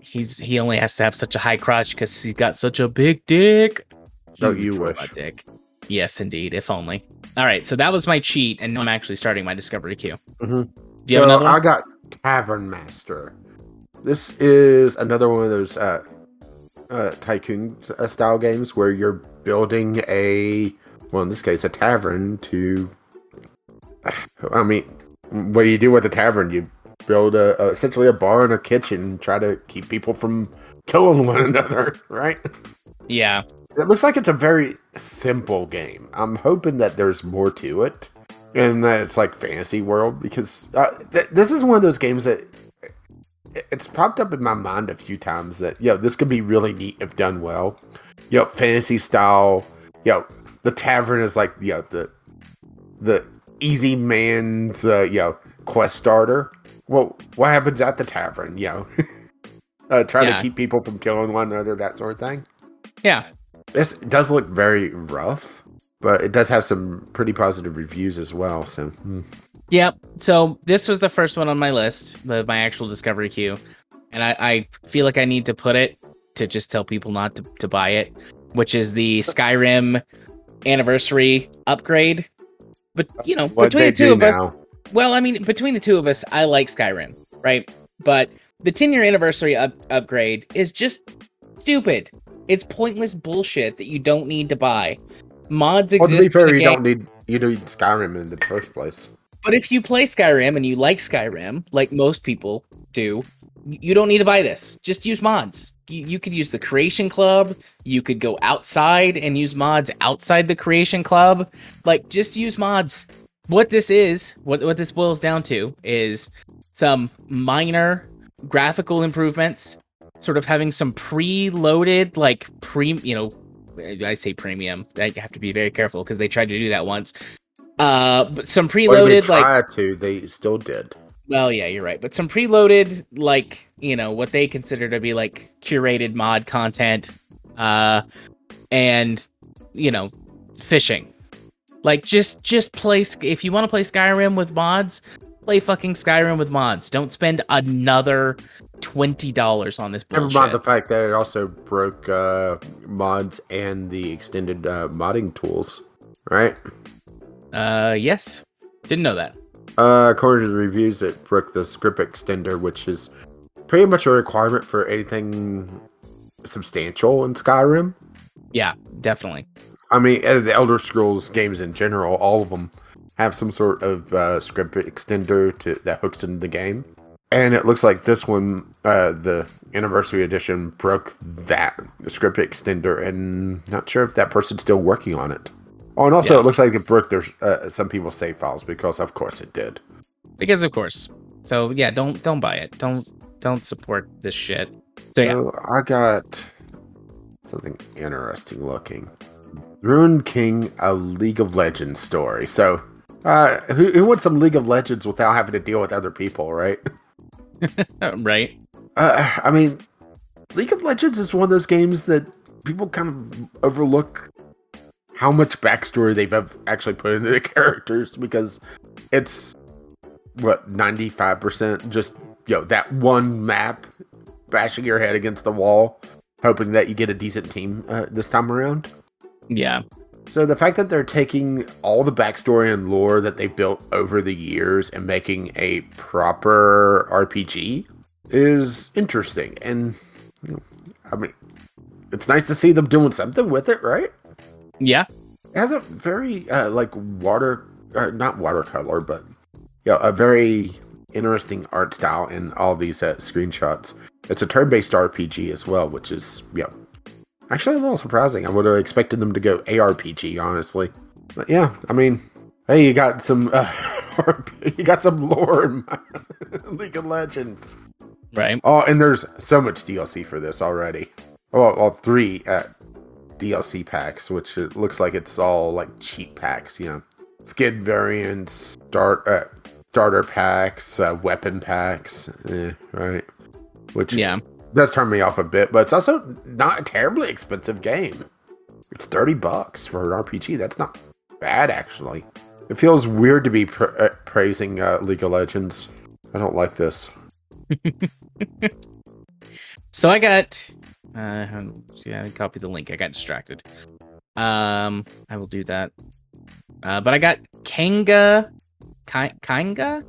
he's he only has to have such a high crotch because he's got such a big dick. So you wish. Dick. Yes, indeed. If only. All right. So that was my cheat, and now I'm actually starting my discovery queue. Mm-hmm. Do you so have another one? I got Tavern Master. This is another one of those uh, uh, tycoon style games where you're building a, well, in this case, a tavern to. I mean, what do you do with a tavern? You build a, a, essentially a bar and a kitchen and try to keep people from killing one another, right? Yeah. It looks like it's a very simple game. I'm hoping that there's more to it and that it's like fantasy world because uh, th- this is one of those games that it's popped up in my mind a few times that, you know, this could be really neat if done well. You know, fantasy style, you know, the tavern is like, you know, the, the, easy man's, uh, you know, quest starter. Well, what happens at the tavern, you know? uh, trying yeah. to keep people from killing one another, that sort of thing. Yeah. This does look very rough, but it does have some pretty positive reviews as well, so. Hmm. Yep. So this was the first one on my list, the, my actual discovery queue. And I, I feel like I need to put it to just tell people not to, to buy it, which is the Skyrim anniversary upgrade. But, you know, what between the two of now. us, well, I mean, between the two of us, I like Skyrim, right? But the ten-year anniversary up- upgrade is just stupid. It's pointless bullshit that you don't need to buy. Mods exist well, to be fair, for the you game. Don't need, you don't need Skyrim in the first place. But if you play Skyrim and you like Skyrim, like most people do, you don't need to buy this. Just use mods. You could use the Creation Club. You could go outside and use mods outside the Creation Club. Like, just use mods. What this is, what what this boils down to, is some minor graphical improvements, sort of having some pre-loaded, like, pre, you know, I say premium. I have to be very careful because they tried to do that once. Uh, but some pre-loaded, well, they tried like... to, they still did. Well, yeah, you're right. But some preloaded, like, you know, what they consider to be, like, curated mod content uh, and, you know, fishing. Like, just just play... If you want to play Skyrim with mods, play fucking Skyrim with mods. Don't spend another twenty dollars on this bullshit. Never mind the fact that it also broke uh, mods and the extended uh, modding tools, right? Uh, yes. Didn't know that. Uh, according to the reviews, it broke the script extender, which is pretty much a requirement for anything substantial in Skyrim. Yeah, definitely. I mean, the Elder Scrolls games in general, all of them have some sort of uh, script extender to, that hooks into the game. And it looks like this one, uh, the Anniversary Edition, broke that script extender, and not sure if that person's still working on it. Oh, and also yeah. It looks like it broke their uh, some people's save files because, of course, it did. Because of course. So yeah, don't don't buy it. Don't don't support this shit. So yeah, so I got something interesting looking. Ruined King, a League of Legends story. So, uh, who who wants some League of Legends without having to deal with other people, right? Right. Uh, I mean, League of Legends is one of those games that people kind of overlook. How much backstory they've actually put into the characters, because it's what ninety-five percent just, you know, that one map, bashing your head against the wall, hoping that you get a decent team uh, this time around. Yeah, So the fact that they're taking all the backstory and lore that they built over the years and making a proper R P G is interesting. And, you know, I mean, it's nice to see them doing something with it, right? Yeah. It has a very, uh, like, water... Or not watercolor, but you know, a very interesting art style in all these uh, screenshots. It's a turn-based R P G as well, which is, you know, actually a little surprising. I would have expected them to go A R P G, honestly. But yeah, I mean, hey, you got some, uh, you got some lore in my League of Legends, right? Oh, and there's so much D L C for this already. Well, well three uh, D L C packs, which it looks like it's all like cheap packs, you know. Skin variants, start uh, starter packs, uh, weapon packs, eh, right? Which yeah, does turn me off a bit, but it's also not a terribly expensive game. It's thirty bucks for an R P G. That's not bad, actually. It feels weird to be pra- uh, praising uh, League of Legends. I don't like this. So I got. Uh, yeah, I copied the link. I got distracted. Um, I will do that. Uh, but I got Kyanga, Ky- Kyanga,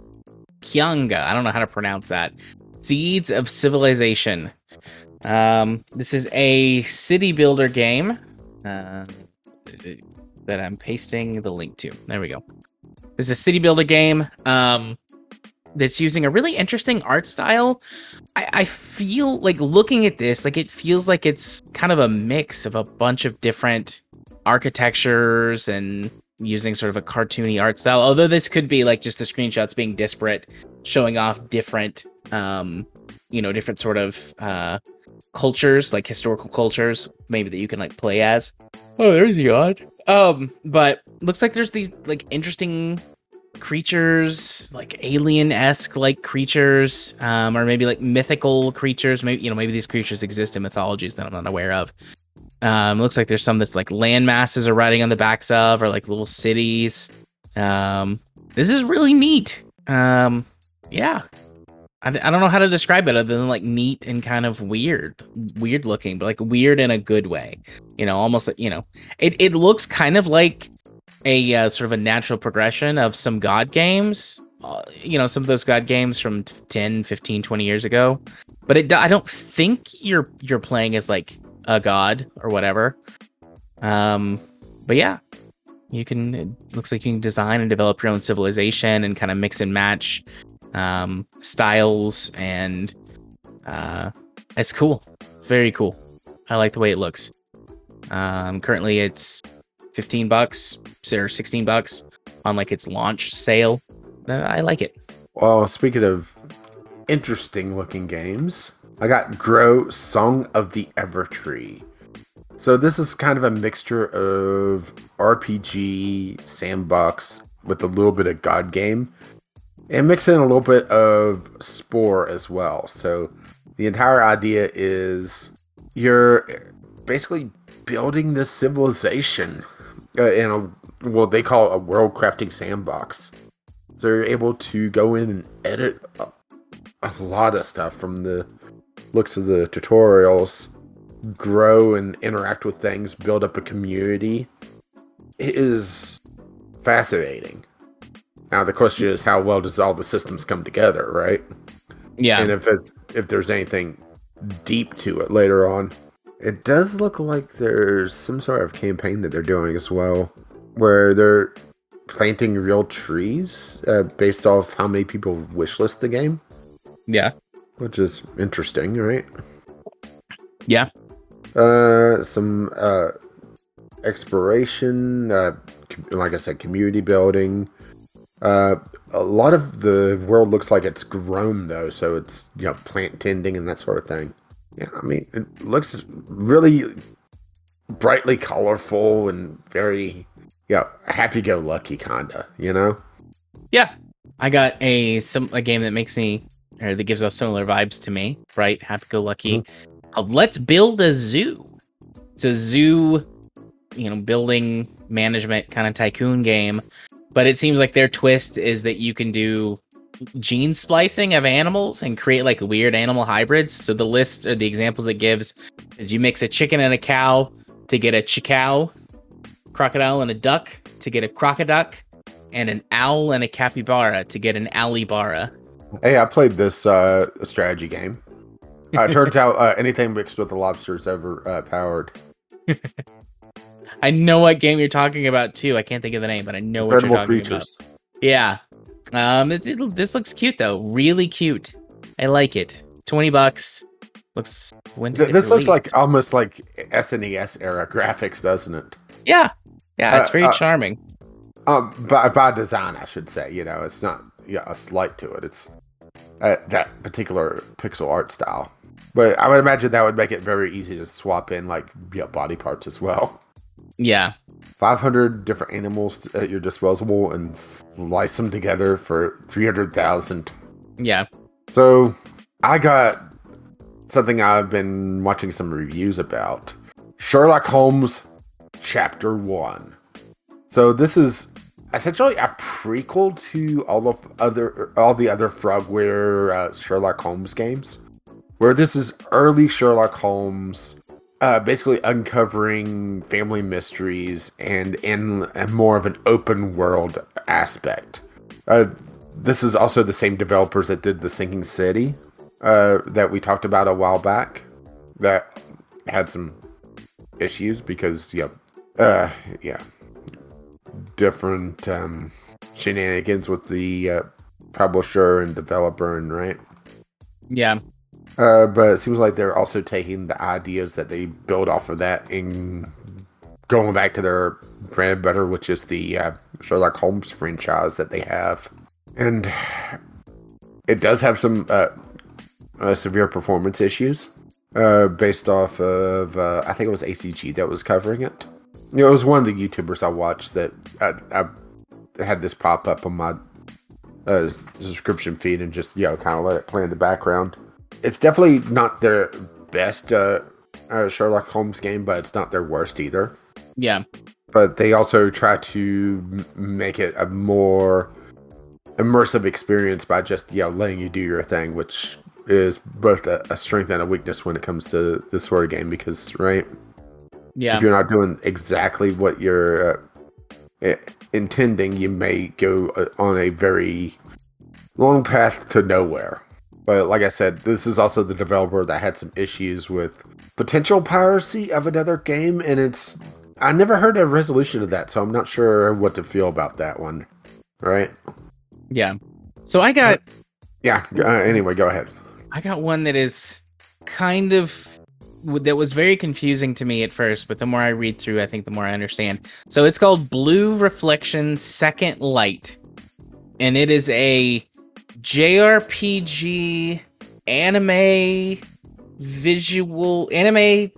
Kyanga. I don't know how to pronounce that. Seeds of Civilization. Um, this is a city builder game uh, that I'm pasting the link to. There we go. This is a city builder game um, that's using a really interesting art style. I-, I feel like looking at this, like it feels like it's kind of a mix of a bunch of different architectures and using sort of a cartoony art style, although this could be like just the screenshots being disparate, showing off different, um, you know, different sort of uh, cultures, like historical cultures, maybe that you can like play as. Oh, there's the odd. Um, but looks like there's these like interesting creatures, like alien-esque like creatures, um, or maybe like mythical creatures. Maybe, you know, maybe these creatures exist in mythologies that I'm not aware of. Um, looks like there's some that's like land masses are riding on the backs of, or like little cities. Um, this is really neat. Um, yeah. I, I don't know how to describe it other than like neat and kind of weird, weird looking, but like weird in a good way, you know, almost, you know, it, it looks kind of like a uh, sort of a natural progression of some God games, uh, you know, some of those God games from ten, fifteen, twenty years ago, but it, I don't think you're, you're playing as like a god or whatever. Um, but yeah, you can, it looks like you can design and develop your own civilization and kind of mix and match, um, styles and, uh, it's cool. Very cool. I like the way it looks. Um, currently it's fifteen bucks or sixteen bucks on like its launch sale. I like it. Well, speaking of interesting looking games, I got Grow Song of the Evertree. So this is kind of a mixture of R P G, sandbox, with a little bit of God game. And mix in a little bit of Spore as well. So the entire idea is you're basically building this civilization in a, what they call a world crafting sandbox. So you're able to go in and edit a, a lot of stuff from the looks of the tutorials, grow and interact with things, build up a community. It is fascinating. Now the question is, how well does all the systems come together, right? Yeah. And if it's, if there's anything deep to it later on. It does look like there's some sort of campaign that they're doing as well, where they're planting real trees uh, based off how many people wishlist the game. Yeah. Which is interesting, right? Yeah. Uh, some uh, exploration, uh, com- like I said, community building. Uh, a lot of the world looks like it's grown, though, so it's, you know, plant tending and that sort of thing. Yeah, I mean, it looks really brightly colorful and very, yeah, happy-go-lucky kinda, you know? Yeah. I got a some a game that makes me... or that gives us similar vibes to me, right? Happy-go-lucky. Mm-hmm. Let's Build a Zoo. It's a zoo, you know, building management kind of tycoon game, but it seems like their twist is that you can do gene splicing of animals and create like weird animal hybrids. So the list or the examples it gives is you mix a chicken and a cow to get a chicow. crocodile and a duck to get a crocoduck, and an owl and a capybara to get an owlybara. Hey, I played this uh, strategy game. It uh, turns out uh, anything mixed with a lobster is ever uh, powered. I know what game you're talking about, too. I can't think of the name, but I know what Incredible you're talking creatures. About. Yeah. Um, it, it, this looks cute, though. Really cute. I like it. twenty bucks. Looks. When did Th- this looks like almost like S N E S era graphics, doesn't it? Yeah. Yeah, it's uh, very uh, charming. Um, by, by design, I should say. You know, it's not yeah, a slight to it. It's uh, that particular pixel art style. But I would imagine that would make it very easy to swap in, like, you know, body parts as well. Yeah. five hundred different animals at your disposal and slice them together for three hundred thousand. Yeah. So I got something I've been watching some reviews about. Sherlock Holmes Chapter one. So this is essentially a prequel to all of other all the other Frogware uh, Sherlock Holmes games, where this is early Sherlock Holmes Uh, basically uncovering family mysteries and in more of an open world aspect. Uh, this is also the same developers that did The Sinking City uh, that we talked about a while back that had some issues because, you know, uh, yeah, different um, shenanigans with the uh, publisher and developer and right? Yeah. Uh, but it seems like they're also taking the ideas that they build off of that and going back to their bread and butter, which is the uh, Sherlock Holmes franchise that they have. And it does have some uh, uh, severe performance issues uh, based off of, uh, I think it was A C G that was covering it. You know, it was one of the YouTubers I watched that I, I had this pop up on my uh, subscription feed and just, you know, kind of let it play in the background. It's definitely not their best uh, uh, Sherlock Holmes game, but it's not their worst either. Yeah. But they also try to m- make it a more immersive experience by just, you know, letting you do your thing, which is both a, a strength and a weakness when it comes to this sort of game because, right? Yeah. If you're not doing exactly what you're uh, intending, you may go on a very long path to nowhere. But like I said, this is also the developer that had some issues with potential piracy of another game, and it's I never heard a resolution of that, so I'm not sure what to feel about that one, right? Yeah. So I got... Uh, yeah, uh, anyway, go ahead. I got one that is kind of... that was very confusing to me at first, but the more I read through, I think the more I understand. So it's called Blue Reflection Second Light, and it is a J R P G anime visual anime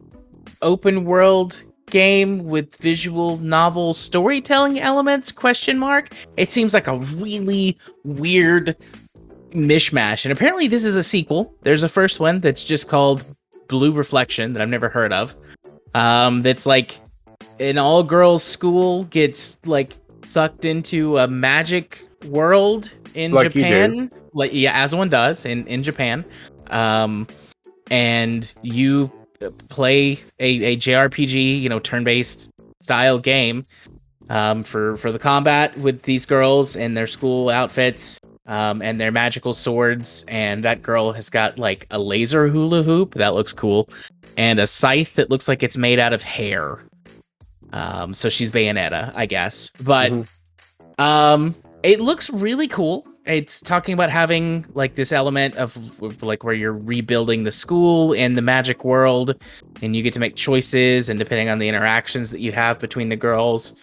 open world game with visual novel storytelling elements question mark. It seems like a really weird mishmash, and apparently this is a sequel. There's a first one that's just called Blue Reflection that I've never heard of. Um that's like an all girls school gets like sucked into a magic world in like Japan, like yeah, as one does in, in Japan, um, and you play a, a J R P G, you know, turn-based style game, um, for for the combat with these girls in their school outfits, um, and their magical swords. And that girl has got like a laser hula hoop that looks cool, and a scythe that looks like it's made out of hair. Um, so she's Bayonetta, I guess, but mm-hmm. um. It looks really cool. It's talking about having like this element of, of like where you're rebuilding the school and the magic world, and you get to make choices. And depending on the interactions that you have between the girls,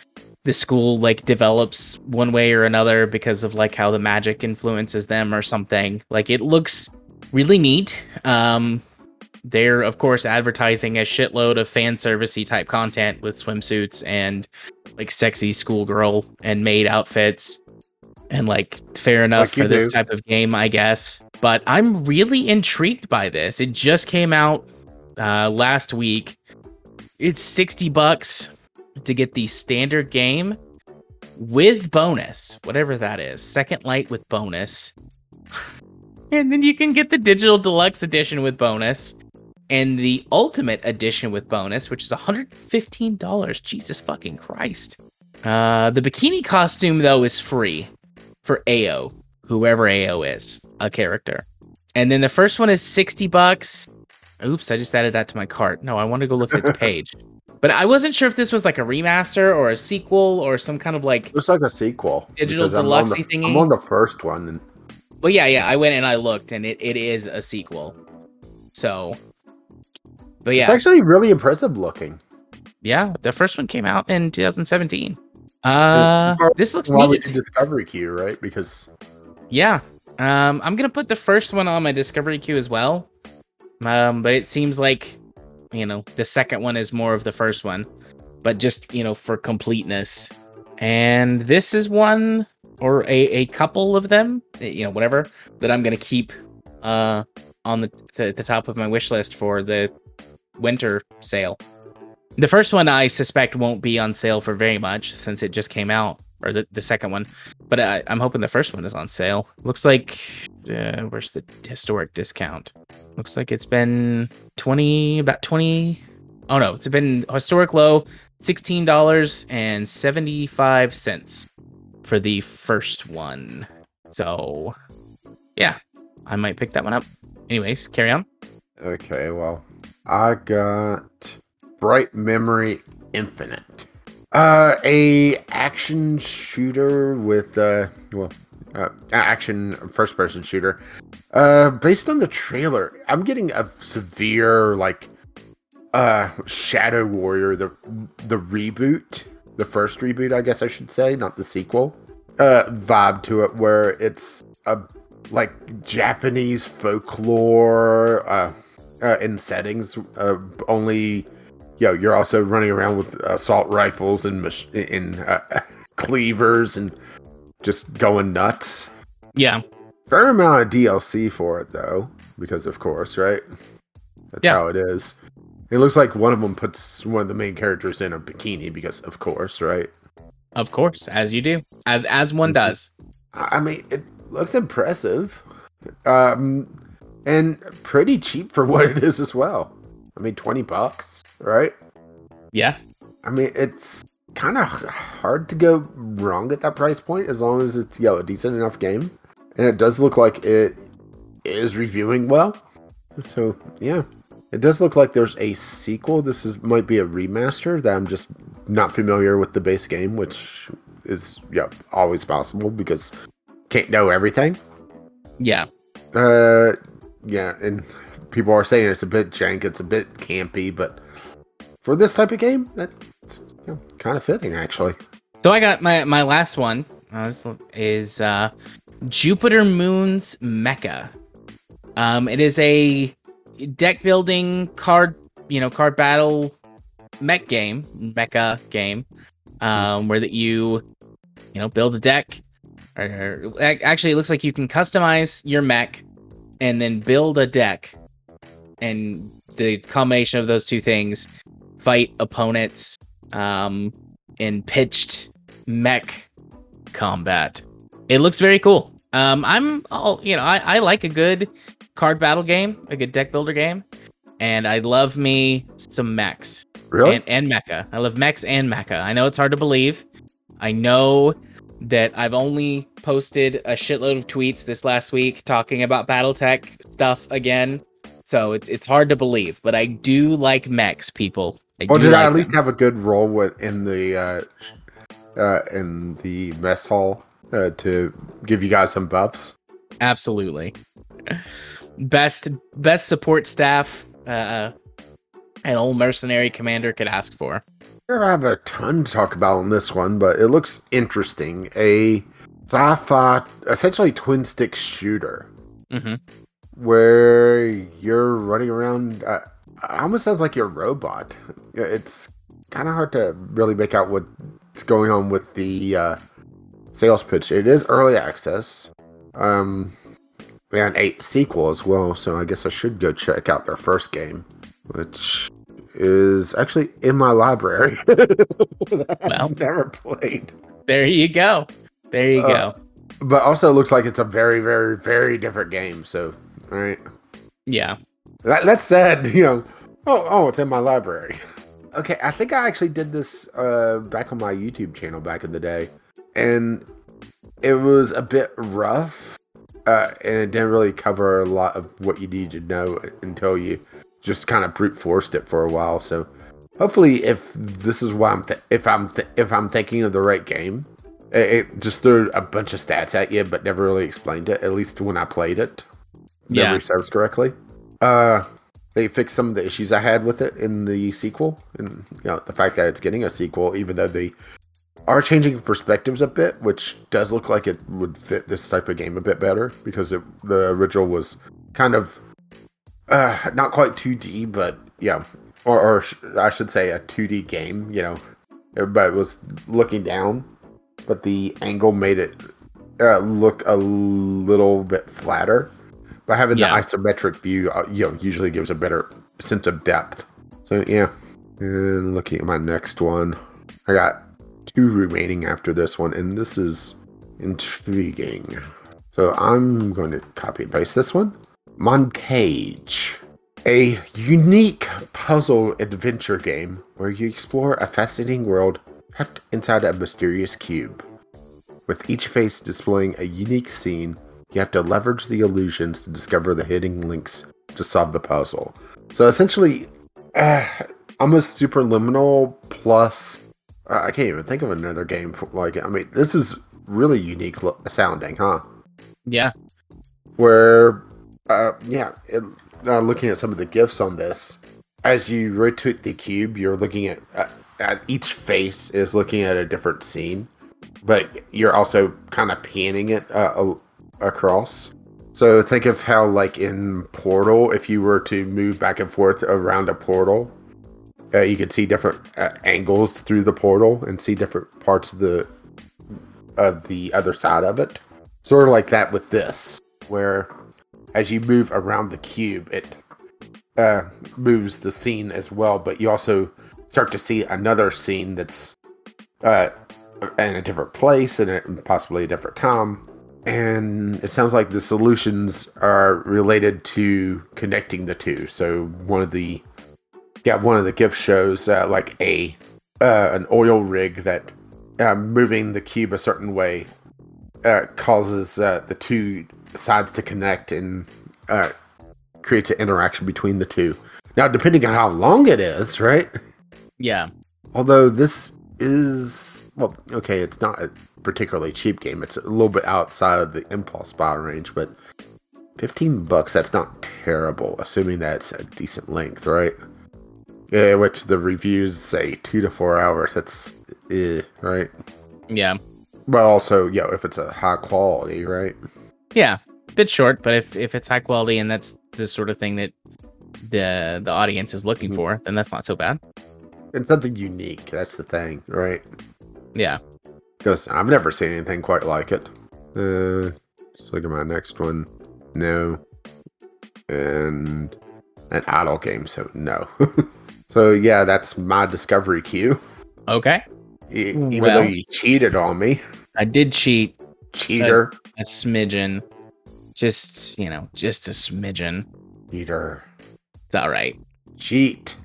the school like develops one way or another because of like how the magic influences them or something. Like it looks really neat. Um, they're of course advertising a shitload of fan servicey type content with swimsuits and like sexy schoolgirl and maid outfits. And like, fair enough like for this do. type of game, I guess. But I'm really intrigued by this. It just came out uh, last week. It's sixty bucks to get the standard game with bonus, whatever that is. Second Light with bonus. And then you can get the digital deluxe edition with bonus. and the Ultimate Edition with bonus, which is one hundred fifteen dollars. Jesus fucking Christ. Uh, the bikini costume, though, is free for A O, whoever A O is, a character. And then the first one is sixty bucks. Oops, I just added that to my cart. No, I want to go look at its page. But I wasn't sure if this was like a remaster or a sequel or some kind of like... It was like a sequel. Digital deluxe thingy. I'm on the first one. And... Well, yeah, yeah. I went and I looked, and it, it is a sequel. So, but yeah. It's actually really impressive looking. Yeah, the first one came out in two thousand seventeen. Uh, this looks well, neat. Discovery queue, right? Because... Yeah. Um, I'm going to put the first one on my Discovery queue as well. Um, but it seems like, you know, the second one is more of the first one, but just, you know, for completeness. And this is one or a, a couple of them, you know, whatever, that I'm going to keep uh, on the, the, the top of my wish list for the winter sale. The first one I suspect won't be on sale for very much since it just came out, or the, the second one. But I, I'm hoping the first one is on sale. Looks like, uh, where's the historic discount? Looks like it's been twenty, about twenty. Oh no, it's been historic low, sixteen dollars and seventy-five cents for the first one. So yeah, I might pick that one up. Anyways, carry on. Okay, well, I got Bright Memory Infinite. Uh, a action shooter with, uh, well, uh, action first-person shooter. Uh, based on the trailer, I'm getting a severe, like, uh, Shadow Warrior, the the reboot, the first reboot, I guess I should say, not the sequel, uh, vibe to it, where it's, a, like, Japanese folklore, uh, uh in settings, uh, only... Yo, you're also running around with assault rifles and mach- and uh, cleavers and just going nuts. Yeah. Fair amount of D L C for it, though, because, of course, right? That's yeah. how it is. It looks like one of them puts one of the main characters in a bikini because, of course, right? Of course, as you do. As as one does. I mean, it looks impressive. Um, and pretty cheap for what it is as well. I mean, twenty bucks, right? Yeah. I mean, it's kind of hard to go wrong at that price point as long as it's, yo, a decent enough game. And it does look like it is reviewing well. So, yeah. It does look like there's a sequel. This is might be a remaster that I'm just not familiar with the base game, which is, yeah, always possible because can't know everything. Yeah. Uh, yeah, and... People are saying it's a bit jank, it's a bit campy, but for this type of game, that's you know, kind of fitting, actually. So I got my, my last one. Uh, this is uh, Jupiter Moon's Mecha. Um, it is a deck building card, you know, card battle mech game, mecha game, um, where that you, you know, build a deck. Or, or actually, it looks like you can customize your mech and then build a deck. And the combination of those two things fight opponents um, in pitched mech combat. It looks very cool. Um, I'm all, you know, I, I like a good card battle game, a good deck builder game, and I love me some mechs. Really? And, and mecha. I love mechs and mecha. I know it's hard to believe. I know that I've only posted a shitload of tweets this last week talking about BattleTech stuff again. So it's it's hard to believe, but I do like mechs, people. I well, did like I at them. least have a good role with, in the uh, uh, in the mess hall uh, to give you guys some buffs? Absolutely, best best support staff uh, an old mercenary commander could ask for. I have a ton to talk about on this one, but it looks interesting. A sci-fi, essentially twin stick shooter. Mm-hmm. Where you're running around, uh, almost sounds like you're a robot. It's kind of hard to really make out what's going on with the uh, sales pitch. It is early access, um, and a sequel as well. So I guess I should go check out their first game, which is actually in my library. that well, I've never played. There you go. There you uh, go. But also, it looks like it's a very, very, very different game. So. Right. Yeah. That, that said, you know, oh, oh, it's in my library. Okay, I think I actually did this uh, back on my YouTube channel back in the day, and it was a bit rough, uh, and it didn't really cover a lot of what you need to know until you just kind of brute forced it for a while. So hopefully, if this is why I'm th- if I'm th- if I'm thinking of the right game, it, it just threw a bunch of stats at you, but never really explained it. At least when I played it, yeah, memory serves correctly. Uh, they fixed some of the issues I had with it in the sequel, and you know the fact that it's getting a sequel, even though they are changing perspectives a bit, which does look like it would fit this type of game a bit better because it, the original was kind of uh, not quite two D, but yeah, or, or sh- I should say a two D game. You know, everybody was looking down, but the angle made it uh, look a little bit flatter. By having yeah. the isometric view, you know, usually gives a better sense of depth. So, yeah. And looking at my next one, I got two remaining after this one, and this is intriguing. So, I'm going to copy and paste this one. Montage. A unique puzzle adventure game where you explore a fascinating world trapped inside a mysterious cube, with each face displaying a unique scene. You have to leverage the illusions to discover the hidden links to solve the puzzle. So essentially, uh, almost superliminal plus, uh, I can't even think of another game for, like it. I mean, this is really unique lo- sounding, huh? Yeah. Where, uh, yeah, it, uh, looking at some of the GIFs on this, as you rotate the cube, you're looking at, uh, at each face is looking at a different scene, but you're also kind of panning it uh, a across. So think of how, like in Portal, if you were to move back and forth around a portal, uh, you could see different uh, angles through the portal and see different parts of the of the other side of it. Sort of like that with this, where as you move around the cube, it uh, moves the scene as well, but you also start to see another scene that's uh, in a different place and, it, and possibly a different time. And it sounds like the solutions are related to connecting the two. So one of the yeah, one of the GIF shows uh, like a uh, an oil rig that uh, moving the cube a certain way uh, causes uh, the two sides to connect and uh, creates an interaction between the two. Now, depending on how long it is, right? Yeah. Although this is well, okay, it's not a particularly cheap game. It's a little bit outside of the impulse buy range, but fifteen bucks, that's not terrible, assuming that's a decent length, right? Yeah, which the reviews say two to four hours. That's eh, right? Yeah. But also, yo, if it's a high quality, right? Yeah, a bit short, but if if it's high quality and that's the sort of thing that the the audience is looking mm-hmm. for, then that's not so bad. It's something unique. That's the thing, right? Yeah. Because I've never seen anything quite like it. Uh, let's look at my next one. No. And an idle game, so no. So, yeah, that's my discovery cue. Okay. E- even well, though you cheated on me. I did cheat. Cheater. A, a smidgen. Just, you know, just a smidgen. Cheater. It's all right. Cheat.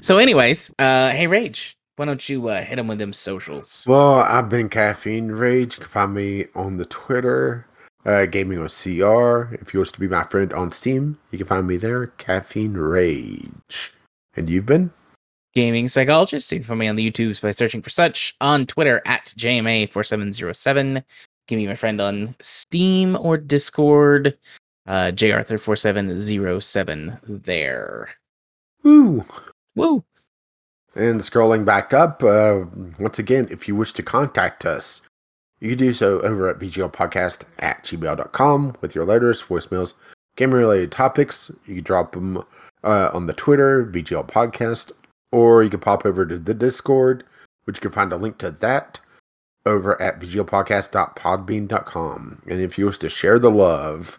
So anyways, uh, hey, Rage, why don't you uh, hit them with them socials? Well, I've been Caffeine Rage. You can find me on the Twitter, uh, Gaming with C R. If you wish to be my friend on Steam, you can find me there, Caffeine Rage. And you've been? Gaming Psychologist. You can find me on the YouTubes by searching for such. On Twitter, at J M A four seven zero seven. Give me my friend on Steam or Discord, uh, J Arthur four seven zero seven there. Woo. Woo. And scrolling back up, uh, once again, if you wish to contact us, you can do so over at V G L podcast at gmail dot com with your letters, voicemails, game-related topics. You can drop them uh, on the Twitter, V G L podcast, or you can pop over to the Discord, which you can find a link to that over at V G L podcast dot podbean dot com. And if you wish to share the love,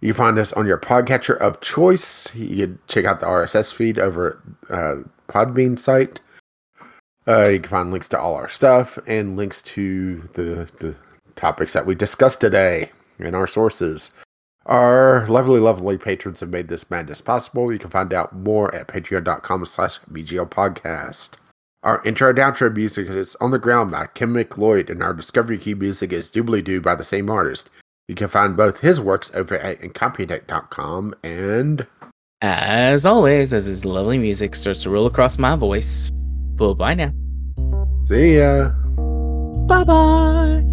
you can find us on your podcatcher of choice. You can check out the R S S feed over at uh, Podbean site. Uh, you can find links to all our stuff and links to the, the topics that we discussed today and our sources. Our lovely, lovely patrons have made this madness possible. You can find out more at patreon.com slash bglpodcast. Our intro and outro music is On the Ground by Kim McLeod, and our Discovery Key music is Doobly Doo by the same artist. You can find both his works over at incompetech dot com, and as always, as his lovely music starts to roll across my voice, well, bye now. See ya. Bye-bye.